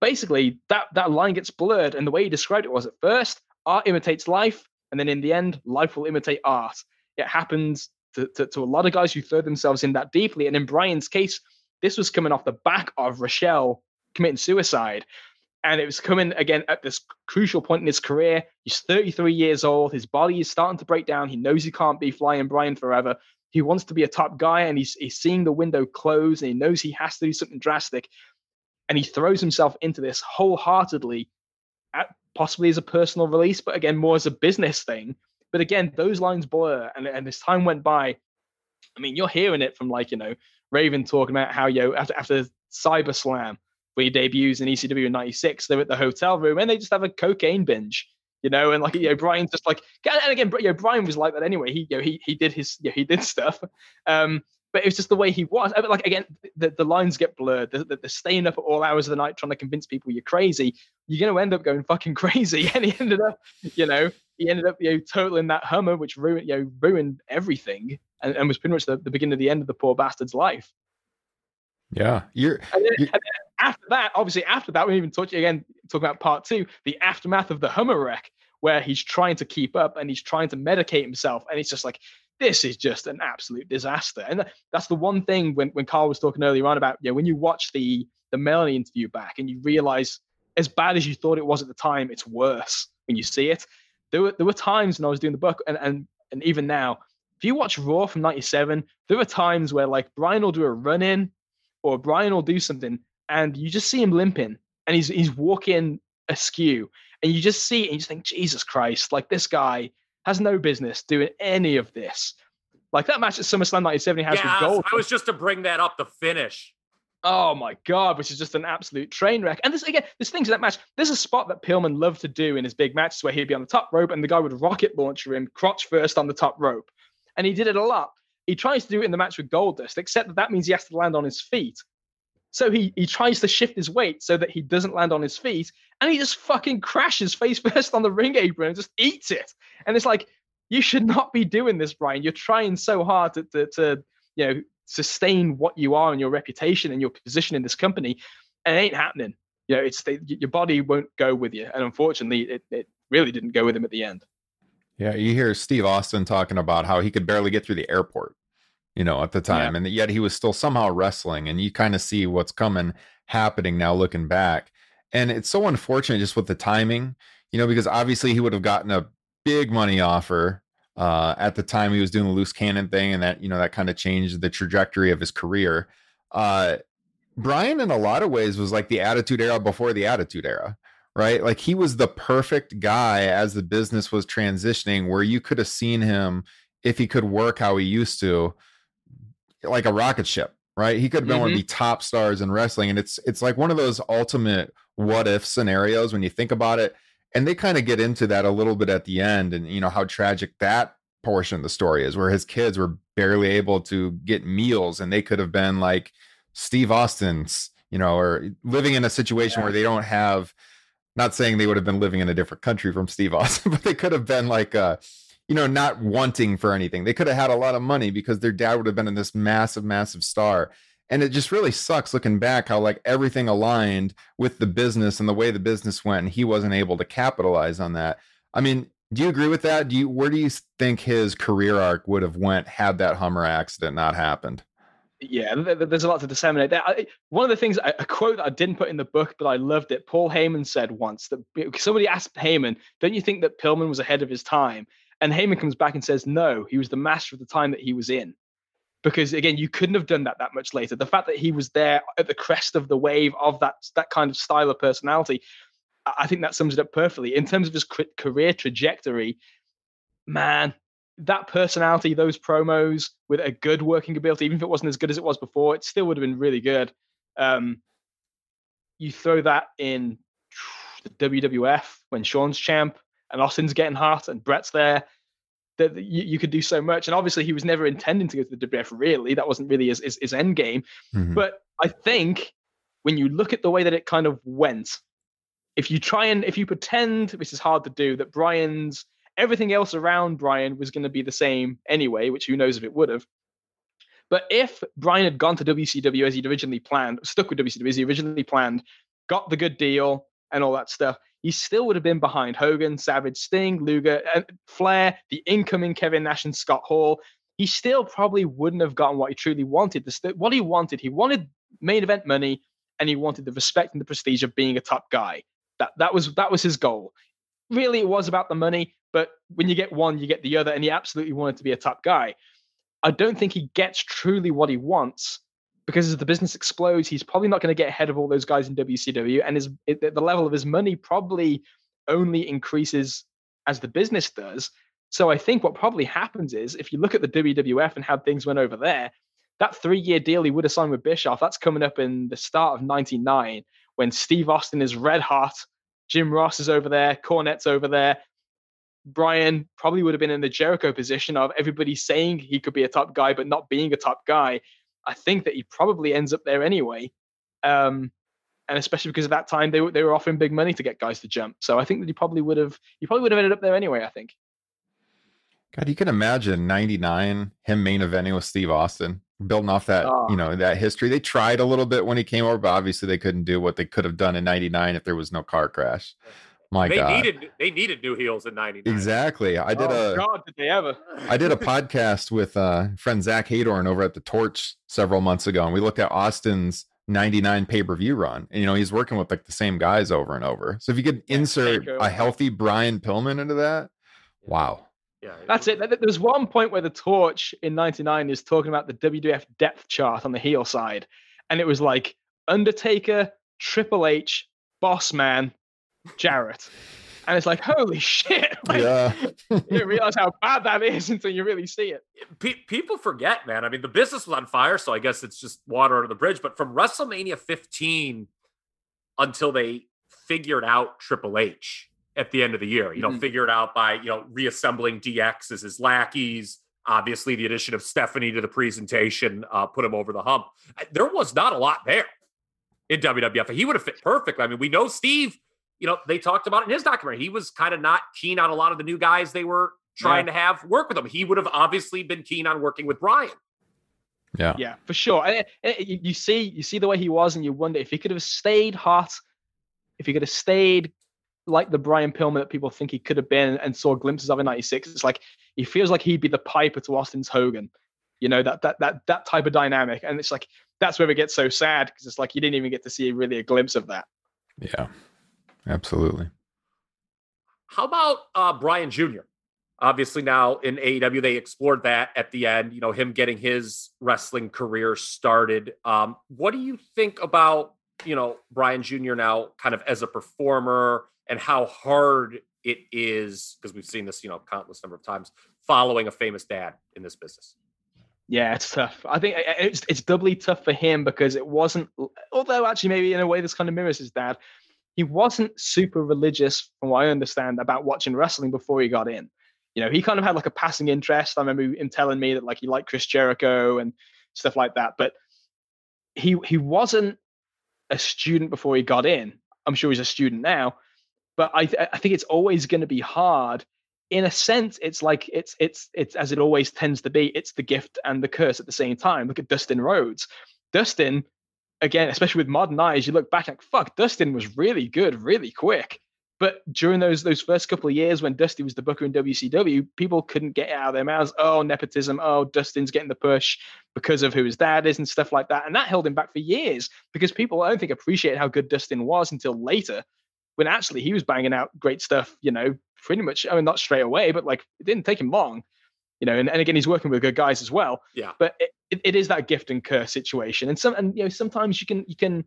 basically, that line gets blurred, and the way he described it was, at first, art imitates life, and then in the end, life will imitate art. It happens to a lot of guys who throw themselves in that deeply, and in Brian's case, this was coming off the back of Rochelle committing suicide, and it was coming, again, at this crucial point in his career. He's 33 years old. His body is starting to break down. He knows he can't be Flying Brian forever. He wants to be a top guy, and he's seeing the window close, and he knows he has to do something drastic. And he throws himself into this wholeheartedly, possibly as a personal release, but again, more as a business thing. But again, those lines blur. And as time went by, I mean, you're hearing it from, like, you know, Raven talking about how, you know, after CyberSlam, where he debuts in ECW in 96, they're at the hotel room and they just have a cocaine binge, you know, and, like, you know, Brian's just like, and again, you know, Brian was like that anyway. He, you know, he did his, you know, he did stuff. But it's just the way he was. Like, again, the lines get blurred. The staying up at all hours of the night trying to convince people you're crazy. You're going to end up going fucking crazy. And he ended up, you know, totaling that Hummer, which ruined everything, and was pretty much the beginning of the end of the poor bastard's life. Yeah, and then after that, obviously, after that, we even talk about part two, the aftermath of the Hummer wreck, where he's trying to keep up and he's trying to medicate himself, and it's just like, this is just an absolute disaster. And that's the one thing when Carl was talking earlier on about, you know, when you watch the Melanie interview back and you realize, as bad as you thought it was at the time, it's worse when you see it. There were times when I was doing the book, and even now, if you watch Raw from 97, there are times where, like, Brian will do a run-in or Brian will do something, and you just see him limping and he's walking askew, and you just see it and you just think, Jesus Christ, like, this guy has no business doing any of this. Like, that match at SummerSlam 97 he has with Gold. I was just to bring that up, the finish. Oh my God, which is just an absolute train wreck. And this thing to that match, there's a spot that Pillman loved to do in his big matches where he'd be on the top rope and the guy would rocket launcher him crotch first on the top rope. And he did it a lot. He tries to do it in the match with Goldust, except that means he has to land on his feet. So he tries to shift his weight so that he doesn't land on his feet, and he just fucking crashes face first on the ring apron and just eats it. And it's like, you should not be doing this, Brian. You're trying so hard to you know, sustain what you are and your reputation and your position in this company, and it ain't happening. You know, your body won't go with you, and unfortunately, it really didn't go with him at the end. Yeah, you hear Steve Austin talking about how he could barely get through the airport, you know, at the time. Yeah. And yet he was still somehow wrestling, and you kind of see what's happening now looking back. And it's so unfortunate just with the timing, you know, because obviously he would have gotten a big money offer at the time he was doing the loose cannon thing. And that, you know, that kind of changed the trajectory of his career. Brian, in a lot of ways, was like the Attitude Era before the Attitude Era, right? Like, he was the perfect guy as the business was transitioning, where you could have seen him, if he could work how he used to, like a rocket ship, right? He could have been one of the top stars in wrestling. And it's like one of those ultimate what if scenarios when you think about it. And they kind of get into that a little bit at the end, and, you know, how tragic that portion of the story is, where his kids were barely able to get meals, and they could have been like Steve Austin's, you know, or living in a situation where they don't have, not saying they would have been living in a different country from Steve Austin, but they could have been like, you know, not wanting for anything. They could have had a lot of money because their dad would have been in this massive, massive star. And it just really sucks looking back how, like, everything aligned with the business and the way the business went, and he wasn't able to capitalize on that. I mean, Do you agree with that? Where do you think his career arc would have went had that Hummer accident not happened? Yeah, there's a lot to disseminate there. One of the things, a quote that I didn't put in the book, but I loved it. Paul Heyman said once that somebody asked Heyman, don't you think that Pillman was ahead of his time? And Heyman comes back and says, no, he was the master of the time that he was in. Because again, you couldn't have done that much later. The fact that he was there at the crest of the wave of that kind of style of personality, I think that sums it up perfectly. In terms of his career trajectory, man, that personality, those promos with a good working ability, even if it wasn't as good as it was before, it still would have been really good. You throw that in the WWF when Sean's champ and Austin's getting hot and Brett's there, that you could do so much. And obviously he was never intending to go to the WWF, really. That wasn't really his end game. Mm-hmm. But I think when you look at the way that it kind of went, if you pretend, which is hard to do, that Brian's everything else around Brian was going to be the same anyway, which who knows if it would have. But if Brian had gone to WCW as he'd originally planned, stuck with WCW as he originally planned, got the good deal and all that stuff, he still would have been behind Hogan, Savage, Sting, Luger, Flair, the incoming Kevin Nash and Scott Hall. He still probably wouldn't have gotten what he truly wanted. What he wanted main event money, and he wanted the respect and the prestige of being a top guy. That was his goal. Really, it was about the money, but when you get one, you get the other, and he absolutely wanted to be a top guy. I don't think he gets truly what he wants, because as the business explodes, he's probably not going to get ahead of all those guys in WCW, and the level of his money probably only increases as the business does. So I think what probably happens is, if you look at the WWF and how things went over there, that 3-year deal he would have signed with Bischoff, that's coming up in the start of 99, when Steve Austin is red hot, Jim Ross is over there, Cornette's over there. Brian probably would have been in the Jericho position of everybody saying he could be a top guy, but not being a top guy. I think that he probably ends up there anyway. And especially because at that time, they were offering big money to get guys to jump. So I think that he probably would have ended up there anyway, I think. God, you can imagine 99, him main eventing with Steve Austin. Building off that, that history. They tried a little bit when he came over, but obviously they couldn't do what they could have done in 99 if there was no car crash. They needed new heels in 99. Exactly. I did a podcast with friend Zach Hadorn over at the Torch several months ago, and we looked at Austin's 99 pay-per-view run. And he's working with like the same guys over and over. So if you could insert a healthy Brian Pillman into that, wow. Yeah, that's it. There's one point where the Torch in 99 is talking about the WWF depth chart on the heel side. And it was like Undertaker, Triple H, Boss Man, Jarrett. And it's like, holy shit. You don't realize how bad that is until you really see it. People forget, man. I mean, the business was on fire, so I guess it's just water under the bridge. But from WrestleMania 15 until they figured out Triple H at the end of the year, figured out by, reassembling DX as his lackeys. Obviously, the addition of Stephanie to the presentation put him over the hump. There was not a lot there in WWF. He would have fit perfectly. I mean, we know Steve, they talked about it in his documentary. He was kind of not keen on a lot of the new guys they were trying to have work with him. He would have obviously been keen on working with Brian. Yeah. Yeah, for sure. And you see the way he was, and you wonder if he could have stayed hot, if he could have stayed like the Brian Pillman that people think he could have been and saw glimpses of in 96. It's like, he feels like he'd be the Piper to Austin's Hogan, that type of dynamic. And it's like, that's where it gets so sad. Cause it's like, you didn't even get to see really a glimpse of that. Yeah, absolutely. How about Brian Jr.? Obviously now in AEW, they explored that at the end, him getting his wrestling career started. What do you think about, Brian Jr. now kind of as a performer, and how hard it is, because we've seen this, countless number of times, following a famous dad in this business? Yeah, it's tough. I think it's doubly tough for him because it wasn't, although actually maybe in a way this kind of mirrors his dad, he wasn't super religious, from what I understand, about watching wrestling before he got in. He kind of had like a passing interest. I remember him telling me that like he liked Chris Jericho and stuff like that, but he wasn't a student before he got in. I'm sure he's a student now. But I think it's always going to be hard. In a sense, it's like it's as it always tends to be. It's the gift and the curse at the same time. Look at Dustin Rhodes. Dustin, again, especially with modern eyes, you look back like, fuck, Dustin was really good, really quick. But during those first couple of years when Dusty was the booker in WCW, people couldn't get it out of their mouths. Oh, nepotism. Oh, Dustin's getting the push because of who his dad is and stuff like that. And that held him back for years because people, I don't think, appreciated how good Dustin was until later, when actually he was banging out great stuff, you know, pretty much, I mean, not straight away, but like it didn't take him long, you know, and again, he's working with good guys as well. Yeah. But it is that gift and curse situation. And you know, sometimes you can,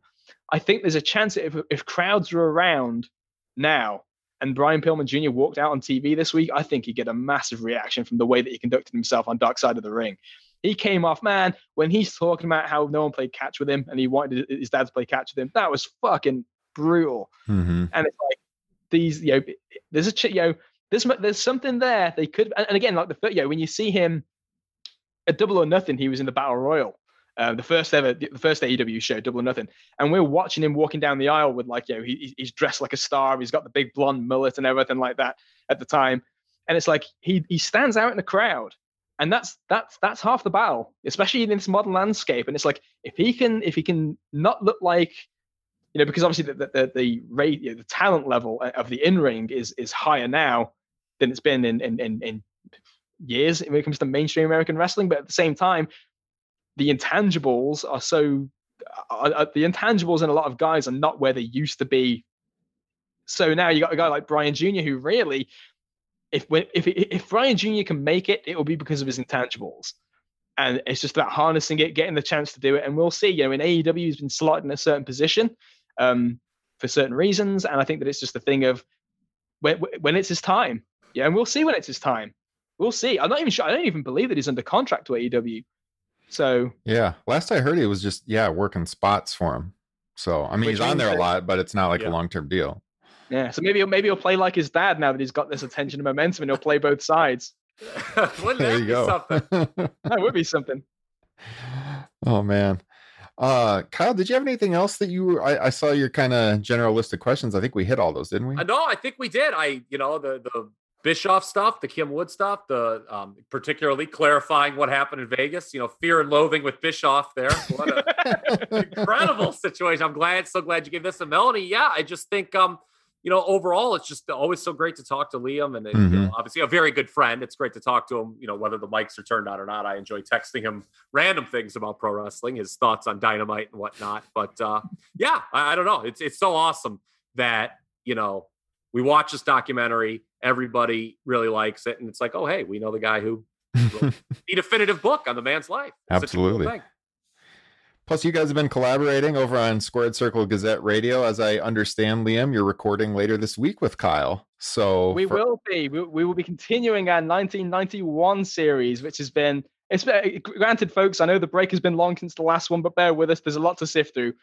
I think there's a chance that if crowds were around now, and Brian Pillman Jr. walked out on TV this week, I think he'd get a massive reaction from the way that he conducted himself on Dark Side of the Ring. He came off, man, when he's talking about how no one played catch with him and he wanted his dad to play catch with him, that was fucking brutal. Mm-hmm. And it's like, these, you know, there's a, you know, there's something there they could, and again, like the, you know, when you see him at Double or Nothing, he was in the Battle Royal. The first AEW show, Double or Nothing, and we're watching him walking down the aisle with, like, you know, he's dressed like a star. He's got the big blonde mullet and everything like that at the time, and it's like he stands out in the crowd, and that's half the battle, especially in this modern landscape. And it's like if he can not look like, you know, because obviously the rate, you know, the talent level of the in ring is higher now than it's been in years when it comes to mainstream American wrestling, but at the same time, the intangibles in a lot of guys are not where they used to be. So now you got a guy like Brian Jr. who really, if Brian Jr. can make it, it will be because of his intangibles, and it's just about harnessing it, getting the chance to do it, and we'll see. You know, in AEW, he's been slotted in a certain position for certain reasons, and I think that it's just the thing of when it's his time. Yeah, and we'll see when it's his time. We'll see. I'm not even sure. I don't even believe that he's under contract to AEW. So yeah, last I heard it was just working spots for him. So I mean, he's on there a lot, but it's not like a long-term deal. Yeah, so maybe he'll play like his dad now that he's got this attention and momentum, and he'll play both sides. Wouldn't there that be something? That would be something. Oh man, Kyle, did you have anything else that you? I saw your kind of general list of questions. I think we hit all those, didn't we? No, I think we did. The Bischoff stuff, the Kim Wood stuff, the particularly clarifying what happened in Vegas, you know, fear and loathing with Bischoff there. What an incredible situation. I'm so glad you gave this to Melanie. Yeah, I just think, you know, overall, it's just always so great to talk to Liam, and mm-hmm. you know, obviously a very good friend. It's great to talk to him, you know, whether the mics are turned on or not. I enjoy texting him random things about pro wrestling, his thoughts on Dynamite and whatnot. But I don't know. It's so awesome that, you know, we watch this documentary, everybody really likes it, and it's like, oh, hey, we know the guy who wrote the definitive book on the man's life. It's absolutely cool. Plus, you guys have been collaborating over on Squared Circle Gazette Radio. As I understand, Liam, you're recording later this week with Kyle. So we will be continuing our 1991 series, which has been, it's granted, folks, I know the break has been long since the last one, but bear with us. There's a lot to sift through.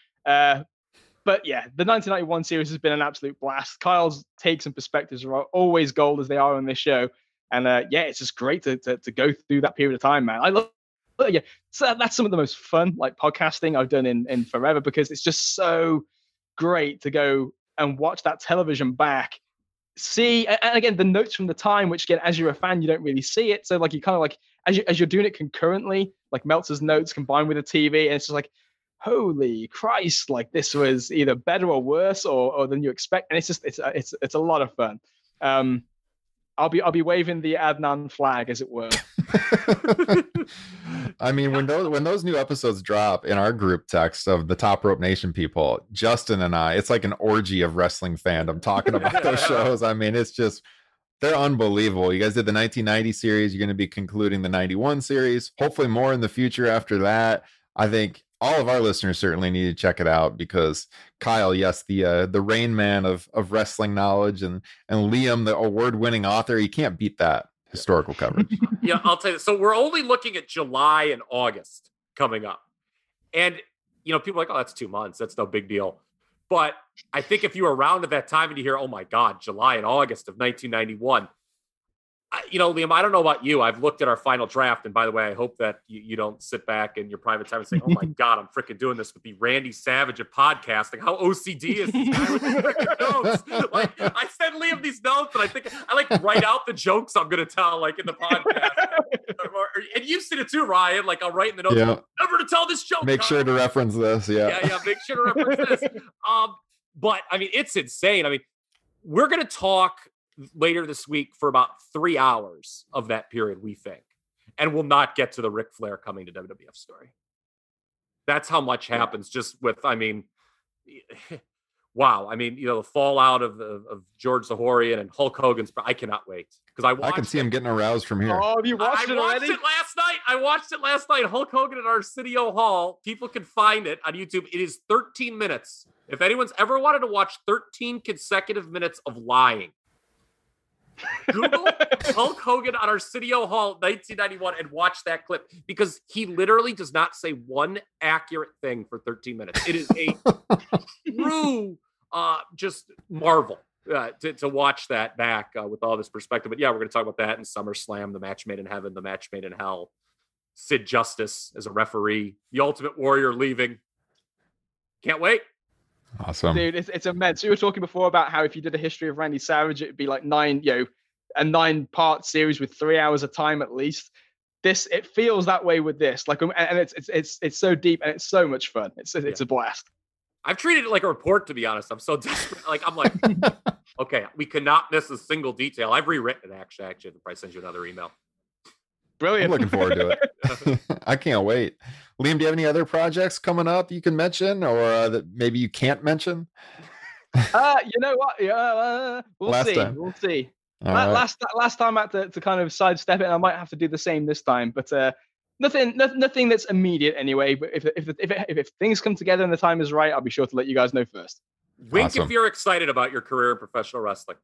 But yeah, the 1991 series has been an absolute blast. Kyle's takes and perspectives are always gold, as they are on this show. And it's just great to go through that period of time, man. I love it. Yeah. So that's some of the most fun, like, podcasting I've done in forever, because it's just so great to go and watch that television back. See, and again, the notes from the time, which, again, as you're a fan, you don't really see it. So, like, you kind of, like, as you're doing it concurrently, like Meltzer's notes combined with the TV, and it's just like, holy Christ, like, this was either better or worse or than you expect. And it's just, it's a lot of fun. I'll be waving the Adnan flag, as it were. I mean, when those new episodes drop in our group text of the Top Rope Nation people, Justin and I, it's like an orgy of wrestling fandom talking about those shows. I mean, it's just, they're unbelievable. You guys did the 1990 series. You're going to be concluding the 91 series, hopefully more in the future after that. I think all of our listeners certainly need to check it out, because Kyle, yes, the Rain Man of wrestling knowledge, and Liam, the award-winning author, you can't beat that historical coverage. Yeah, I'll tell you. So we're only looking at July and August coming up. And, you know, people are like, oh, that's 2 months. That's no big deal. But I think if you were around at that time and you hear, oh my God, July and August of 1991, you know, Liam, I don't know about you. I've looked at our final draft. And by the way, I hope that you don't sit back in your private time and say, oh my God, I'm freaking doing this with the Randy Savage of podcasting. How OCD is this guy with the freaking notes? Like, I send Liam these notes, and I think I like write out the jokes I'm going to tell, like, in the podcast. And you've seen it too, Ryan. Like, I'll write in the notes, never to tell this joke. Make sure to reference this. Yeah. Make sure to reference this. But I mean, it's insane. I mean, We're going to talk later this week for about 3 hours of that period, we think. And we'll not get to the Ric Flair coming to WWF story. That's how much happens just with, I mean, wow. I mean, you know, the fallout of George Zahorian and Hulk Hogan's, I cannot wait. Because I can see him getting aroused from here. Oh, have you watched it already? I watched it last night. Hulk Hogan at Arsenio Hall. People can find it on YouTube. It is 13 minutes. If anyone's ever wanted to watch 13 consecutive minutes of lying, Google Hulk Hogan on Arsenio Hall 1991 and watch that clip, because he literally does not say one accurate thing for 13 minutes. It is a true just marvel to watch that back with all this perspective. But yeah, we're going to talk about that and SummerSlam, the match made in heaven, the match made in hell, Sid Justice as a referee, the Ultimate Warrior leaving. Can't wait. Awesome, dude! It's immense. We were talking before about how if you did a history of Randy Savage, it'd be like a nine-part series with 3 hours of time at least. This, it feels that way with this, like, and it's so deep and it's so much fun. It's a blast. I've treated it like a report, to be honest. I'm so desperate. Like, I'm like, okay, we cannot miss a single detail. I've rewritten it actually. I'll probably send you another email. Brilliant. I'm looking forward to it. I can't wait. Liam, do you have any other projects coming up you can mention or that maybe you can't mention? You know what? We'll see. Last time I had to kind of sidestep it, and I might have to do the same this time, but nothing that's immediate anyway. But if things come together and the time is right, I'll be sure to let you guys know first. Wink If you're excited about your career in professional wrestling.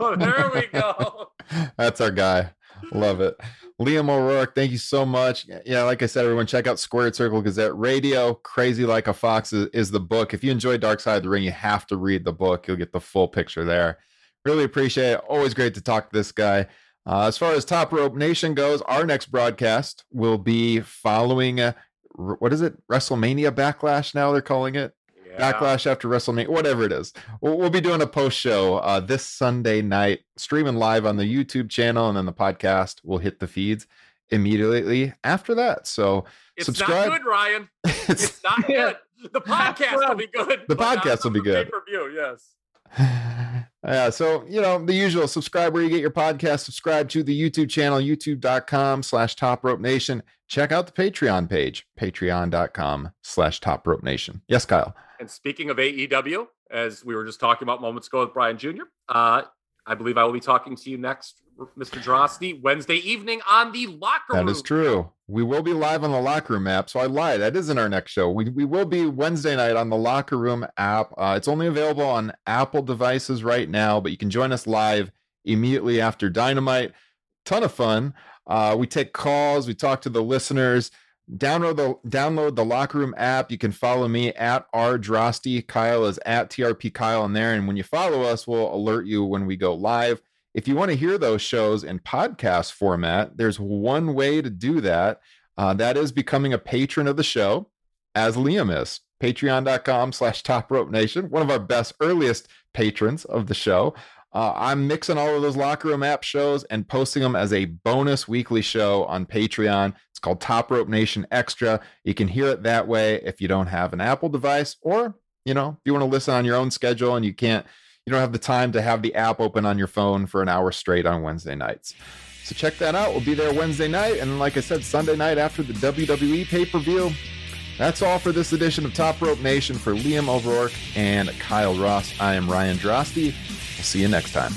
Oh, there we go. That's our guy. Love it. Liam O'Rourke, thank you so much. Yeah, like I said, everyone, check out Squared Circle Gazette Radio. Crazy Like a Fox is the book. If you enjoy Dark Side of the Ring, you have to read the book. You'll get the full picture there. Really appreciate it. Always great to talk to this guy. As far as Top Rope Nation goes, our next broadcast will be following, what is it? WrestleMania Backlash now they're calling it. Backlash after WrestleMania, whatever it is. We'll be doing a post show this Sunday night, streaming live on the YouTube channel, and then the podcast will hit the feeds immediately after that. So it's subscribe. Not good, Ryan. It's not good. The podcast will be good. The podcast will be good. Pay-per-view, yes. Yeah, so, you know, the usual. Subscribe where you get your podcast. Subscribe to the YouTube channel, youtube.com/Top Rope Nation. Check out the Patreon page, patreon.com/Top Rope Nation. Yes, Kyle. And speaking of AEW, as we were just talking about moments ago with Brian Jr., I believe I will be talking to you next, Mr. Drosty, Wednesday evening on the Locker Room. That is true. We will be live on the Locker Room app. So I lied. That isn't our next show. We will be Wednesday night on the Locker Room app. It's only available on Apple devices right now, but you can join us live immediately after Dynamite. Ton of fun. We take calls. We talk to the listeners. Download the Locker Room app. You can follow me at @rdrosty. Kyle is at @trpkyle in there. And when you follow us, we'll alert you when we go live. If you want to hear those shows in podcast format, there's one way to do that. That is becoming a patron of the show, as Liam is. Patreon.com/Top Rope Nation. One of our best, earliest patrons of the show. I'm mixing all of those Locker Room app shows and posting them as a bonus weekly show on Patreon. It's called Top Rope Nation Extra. You can hear it that way if you don't have an Apple device, or, you know, if you want to listen on your own schedule and you don't have the time to have the app open on your phone for an hour straight on Wednesday nights. So check that out. We'll be there Wednesday night. And like I said, Sunday night after the WWE pay-per-view. That's all for this edition of Top Rope Nation. For Liam O'Rourke and Kyle Ross, I am Ryan Drosty. We'll see you next time.